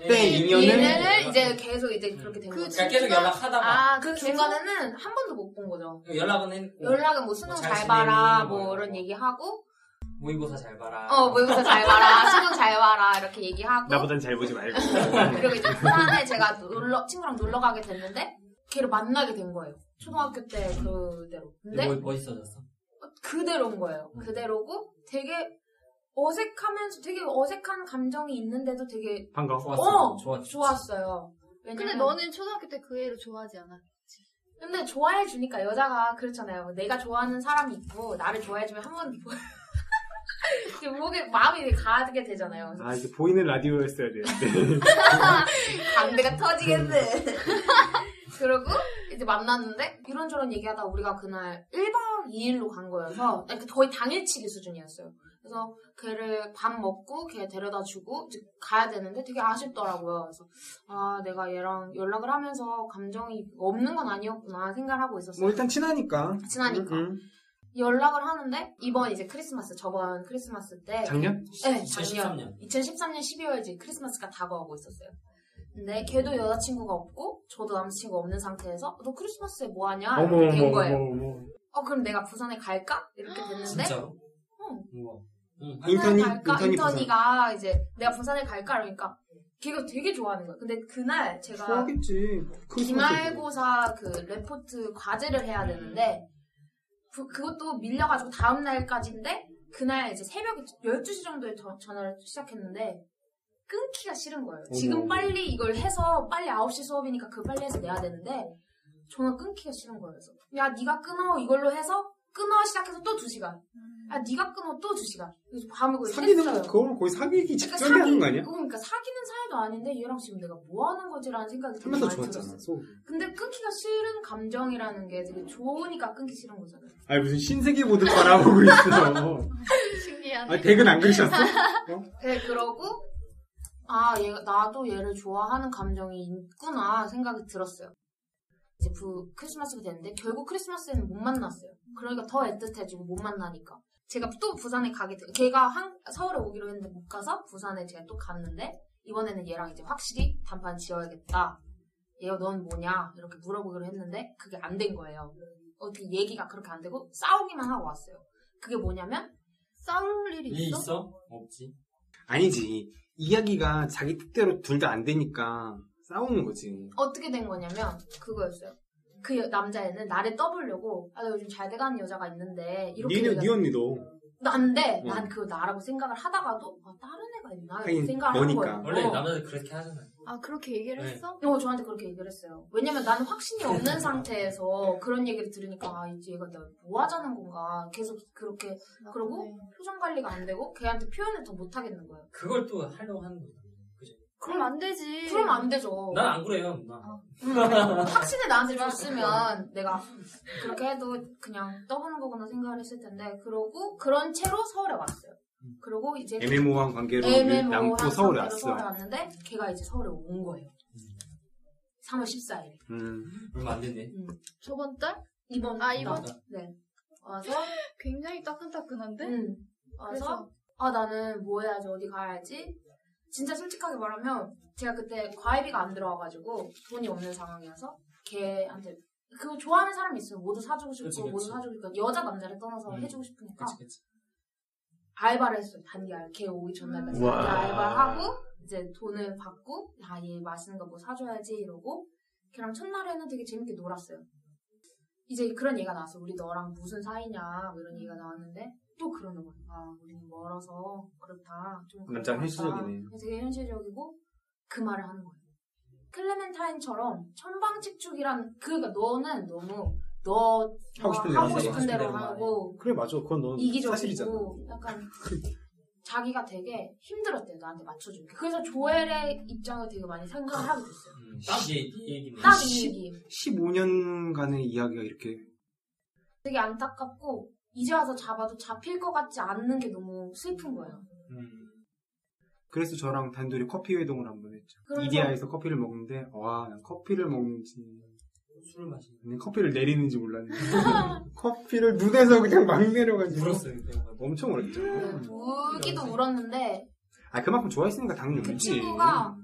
때 2년을 이제 계속 이제 그렇게 된 거죠. 그러니까 계속 연락하다가. 아, 그 중간에는 한 번도 못 본 거죠. 연락은 뭐 수능 잘 봐라, 뭐 이런 얘기하고. 모의고사 잘 봐라. 모의고사 잘 봐라. 수능 잘 봐라. 이렇게 얘기하고. 나보단 잘 보지 말고. 그리고 이제 부산에 제가 친구랑 놀러 가게 됐는데 걔를 만나게 된 거예요. 초등학교 때 그대로. 근데 멋있어졌어? 그대로인 거예요. 그대로고 되게 어색하면서 되게 어색한 감정이 있는데도 되게 반가웠어. 좋았어요. 왜냐면, 근데 너는 초등학교 때 그 애를 좋아하지 않았지? 근데 좋아해 주니까 여자가 그렇잖아요. 내가 좋아하는 사람이 있고 나를 좋아해 주면 한 번 보여. 목에 마음이 가게 되잖아요. 아, 이게 보이는 라디오였어야 돼요. 광대가 터지겠네. 그러고 이제 만났는데 이런저런 얘기하다 우리가 그날 1박 2일로 간 거여서 거의 당일치기 수준이었어요. 그래서 걔를 밥 먹고 걔 데려다주고 이제 가야 되는데 되게 아쉽더라고요. 그래서 아, 내가 얘랑 연락을 하면서 감정이 없는 건 아니었구나 생각을 하고 있었어요. 뭐 일단 친하니까. 연락을 하는데 이번 이제 저번 크리스마스 때 작년? 네, 작년 2013년 12월 이제 크리스마스가 다가오고 있었어요. 근데 걔도 여자친구가 없고 저도 남자친구 없는 상태에서 너 크리스마스에 뭐하냐? 이렇게 된 거예요. 그럼 내가 부산에 갈까? 이렇게 됐는데 진짜로? 인턴이가 이제 내가 부산에 갈까? 그러니까 걔가 되게 좋아하는 거예요. 근데 그날 제가 좋아하겠지. 기말고사 그 레포트 과제를 해야 되는데 그것도 밀려가지고 다음 날까지인데 그날 이제 새벽 12시 정도에 전화를 시작했는데 끊기가 싫은 거예요. 지금 빨리 이걸 해서 빨리 9시 수업이니까 그걸 빨리 해서 내야 되는데 전화 끊기가 싫은 거예요. 그래서 야, 네가 끊어. 이걸로 해서 끊어 시작해서 또 2시간. 야, 네가 끊어. 또 2시간. 그래서 밤을 거의 샜어요. 그건 거의 사귀기 직전에 하는 거 아니야? 그러니까 사귀는 사이도 아닌데 얘랑 지금 내가 뭐 하는 거지라는 생각이 되게 많이 들었어요. 근데 끊기가 싫은 감정이라는 게 되게 좋으니까 끊기 싫은 거잖아요. 아니 무슨 신세계 보듯 바라보고 있어. 신기하네. 댁은 안 그러셨어? 네, 그러고 아, 나도 얘를 좋아하는 감정이 있구나 생각이 들었어요. 이제 크리스마스가 됐는데 결국 크리스마스에는 못 만났어요. 그러니까 더 애틋해지고 못 만나니까 제가 또 부산에 가게 돼요. 걔가 서울에 오기로 했는데 못 가서 부산에 제가 또 갔는데 이번에는 얘랑 이제 확실히 단판 지어야겠다. 얘가 넌 뭐냐 이렇게 물어보기로 했는데 그게 안 된 거예요. 어떻게 얘기가 그렇게 안 되고 싸우기만 하고 왔어요. 그게 뭐냐면 싸울 일이 있어? 없지. 아니지. 이야기가 자기 뜻대로 둘 다 안 되니까 싸우는 거지. 어떻게 된 거냐면 그거였어요. 그 남자애는 나를 떠보려고 아, 나 요즘 잘 돼가는 여자가 있는데 이렇게 네 언니도 난데 난 그거 나라고 생각을 하다가도 아, 다른 애가 있나 이렇게 생각을 한 거예요. 원래 남자들 그렇게 하잖아요. 아, 그렇게 얘기를 했어? 저한테 그렇게 얘기를 했어요. 왜냐면 나는 확신이 없는 상태에서 그런 얘기를 들으니까 아, 이제 얘가 나 뭐 하자는 건가 계속 그렇게 그러고 표정 관리가 안 되고 걔한테 표현을 더 못 하겠는 거예요. 그걸 또 하려고 하는 거예요. 그럼 안 되지. 그럼 안 되죠. 난 안 그래요, 누나. 확신을 나한테 줬으면 내가 그렇게 해도 그냥 떠보는 거구나 생각을 했을 텐데 그러고 그런 채로 서울에 왔어요. 그리고 이제 애매모호한 관계로 남고 서울에 왔는데 걔가 이제 서울에 온 거예요. 3월 14일. 얼마 안 됐네. 저번 달? 이번 달. 네. 와서 굉장히 따끈따끈한데? 와서 아, 나는 뭐 해야지, 어디 가야지? 진짜 솔직하게 말하면 제가 그때 과외비가 안 들어와가지고 돈이 없는 상황이어서 걔한테 그거 좋아하는 사람이 있으면 모두 사주고 싶고 모두 사주고 싶고 여자 남자를 떠나서 해주고 싶으니까 알바를 했어요. 단기알. 걔 오기 전날까지 단기 알바하고 이제 돈을 받고 아, 얘 맛있는 거 뭐 사줘야지 이러고 걔랑 첫날에는 되게 재밌게 놀았어요. 이제 그런 얘기가 나왔어. 우리 너랑 무슨 사이냐 뭐 이런 얘기가 나왔는데 또 그러는 거야. 아, 우리는 멀어서 그렇다. 남자 현실적이네. 되게 현실적이고 그 말을 하는 거예요. 클레멘타인처럼 천방지축이란 그러니까 너는 너무 너 하고 싶은 대로 하고 그래 맞아. 그건 너는 이기적이고 약간 자기가 되게 힘들었대요. 나한테 맞춰주기. 그래서 조엘의 입장을 되게 많이 생각을 하게 됐어요. 딱 이 얘기. 15년간의 이야기가 이렇게 되게 안타깝고 이제 와서 잡아도 잡힐 것 같지 않는 게 너무 슬픈 거예요. 그래서 저랑 단둘이 커피 회동을 한번 했죠. 이디야에서 커피를 먹는데 와, 난 커피를 먹는지 술을 마시는 커피를 내리는지 몰랐는데 커피를 눈에서 그냥 막 내려가지고 울었어요. 엄청 울었죠. 울기도 울었는데 아 그만큼 좋아했으니까 당연히 울지. 그 친구가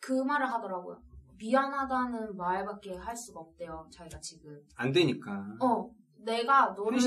그 말을 하더라고요. 미안하다는 말밖에 할 수가 없대요. 자기가 지금 안 되니까. 내가 너를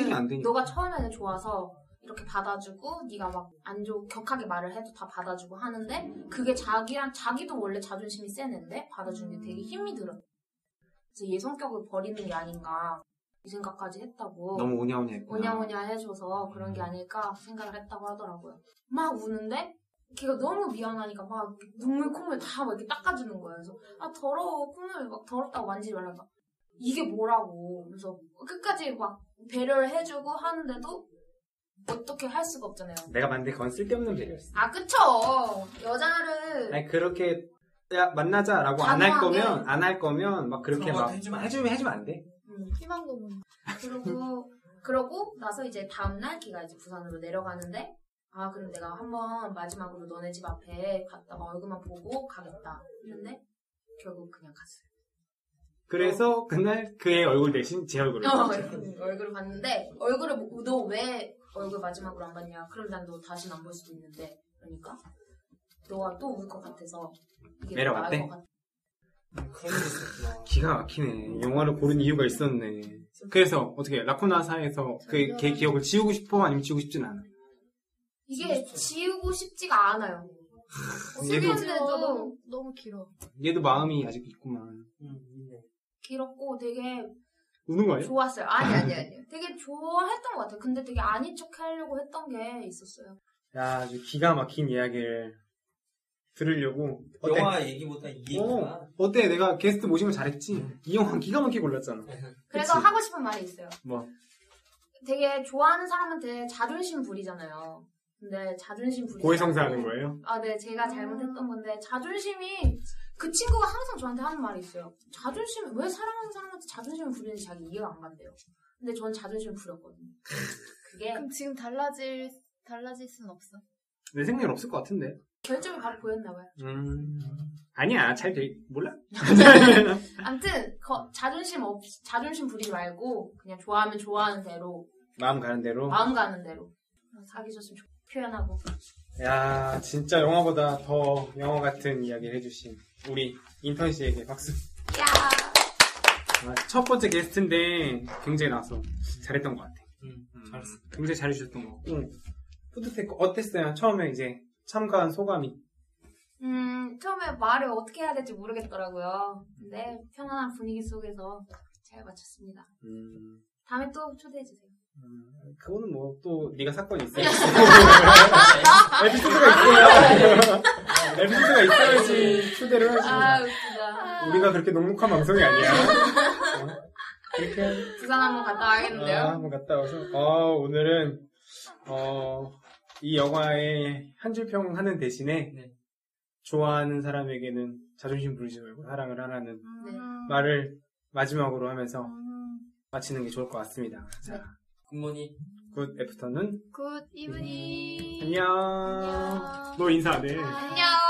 너가 처음에는 좋아서 이렇게 받아주고 네가 막 안 좋고 격하게 말을 해도 다 받아주고 하는데 그게 자기도 원래 자존심이 센 애인데 받아주는 게 되게 힘이 들어. 그래서 얘 성격을 버리는 게 아닌가 이 생각까지 했다고. 너무 오냐오냐 해줘서 그런 게 아닐까 생각을 했다고 하더라고요. 막 우는데 걔가 너무 미안하니까 막 눈물 콧물 다 막 이렇게 닦아주는 거예요. 그래서 아 더러워 콧물 막 더럽다고 만지지 말라니까 이게 뭐라고. 그래서 끝까지 막 배려를 해주고 하는데도 어떻게 할 수가 없잖아요. 내가 만든 건 쓸데없는 배려였어. 아 그쵸. 여자를 아니 그렇게 야 만나자라고 안 할 거면 막 그렇게 막 해주면 안 돼. 희망 고문. 그러고 나서 이제 다음 날 걔가 이제 부산으로 내려가는데 아 그럼 내가 한번 마지막으로 너네 집 앞에 갔다가 얼굴만 보고 가겠다. 이랬는데 결국 그냥 갔어요. 그래서 그날 그의 얼굴 대신 제 얼굴을 봤죠. 얼굴을 봤는데 얼굴을 너 왜 얼굴 마지막으로 안 봤냐. 그럼 난 너 다시는 안 볼 수도 있는데 그러니까 너가 또 울 것 같아서 이게 내려갔대? 기가 막히네. 영화를 고른 이유가 있었네. 그래서 어떻게 라쿠나사에서 그 걔 기억을 지우고 싶어 아니면 지우고 싶진 않아? 이게 지우고 싶지가 않아요. 얘도 너무 길어. 얘도 마음이 아직 있구만. 길었고 되게 우는 거예요? 좋았어요. 아니. 되게 좋아했던 것 같아요. 근데 되게 아닌 척 하려고 했던 게 있었어요. 야, 아주 기가 막힌 이야기를 들으려고. 영화 어때? 얘기보다 이 얘기가. 어때? 내가 게스트 모시면 잘했지? 이 영화 기가 막히게 골랐잖아. 그래서 하고 싶은 말이 있어요. 뭐? 되게 좋아하는 사람한테 자존심 부리잖아요. 근데 자존심 부리고 고해성사하는 거예요? 아, 네. 제가 잘못했던 건데 자존심이 그 친구가 항상 저한테 하는 말이 있어요. 자존심 왜 사랑하는 사람한테 자존심을 부리는지 자기 이해가 안 간대요. 근데 전 자존심을 부렸거든요. 그게 그럼 지금 달라질 순 없어? 내 생각엔 없을 것 같은데. 결점이 바로 보였나 봐요. 아니야. 몰라. 아무튼 자존심 부리지 말고 그냥 좋아하면 좋아하는 대로 마음 가는 대로 사귀셨으면 좋겠다. 표현하고. 야, 진짜 영화보다 더 영화 같은 이야기를 해주신 우리 인턴 씨에게 박수. 야. 첫 번째 게스트인데 굉장히 나와서 잘했던 것 같아. 잘했어. 굉장히 잘해주셨던 것 같고. 푸드테크 어땠어요? 처음에 이제 참가한 소감이. 처음에 말을 어떻게 해야 될지 모르겠더라고요. 근데 편안한 분위기 속에서 잘 마쳤습니다. 다음에 또 초대해주세요. 그거는 뭐 또 네가 사건이 있어야지. 에피소드가 있어야지 초대를 하지. 아 웃기다. 우리가 그렇게 넉넉한 방송이 아니야. 이렇게 부산 한번 갔다 와야겠는데요. 한번 갔다 와서 오늘은 이 영화에 한 줄 평하는 대신에 좋아하는 사람에게는 자존심 부리지 말고 사랑을 하라는 말을 마지막으로 하면서 마치는 게 좋을 것 같습니다. 자, 굿모닝. 굿 애프터는 굿 이브닝. 안녕. 너 인사 안 해. 안녕.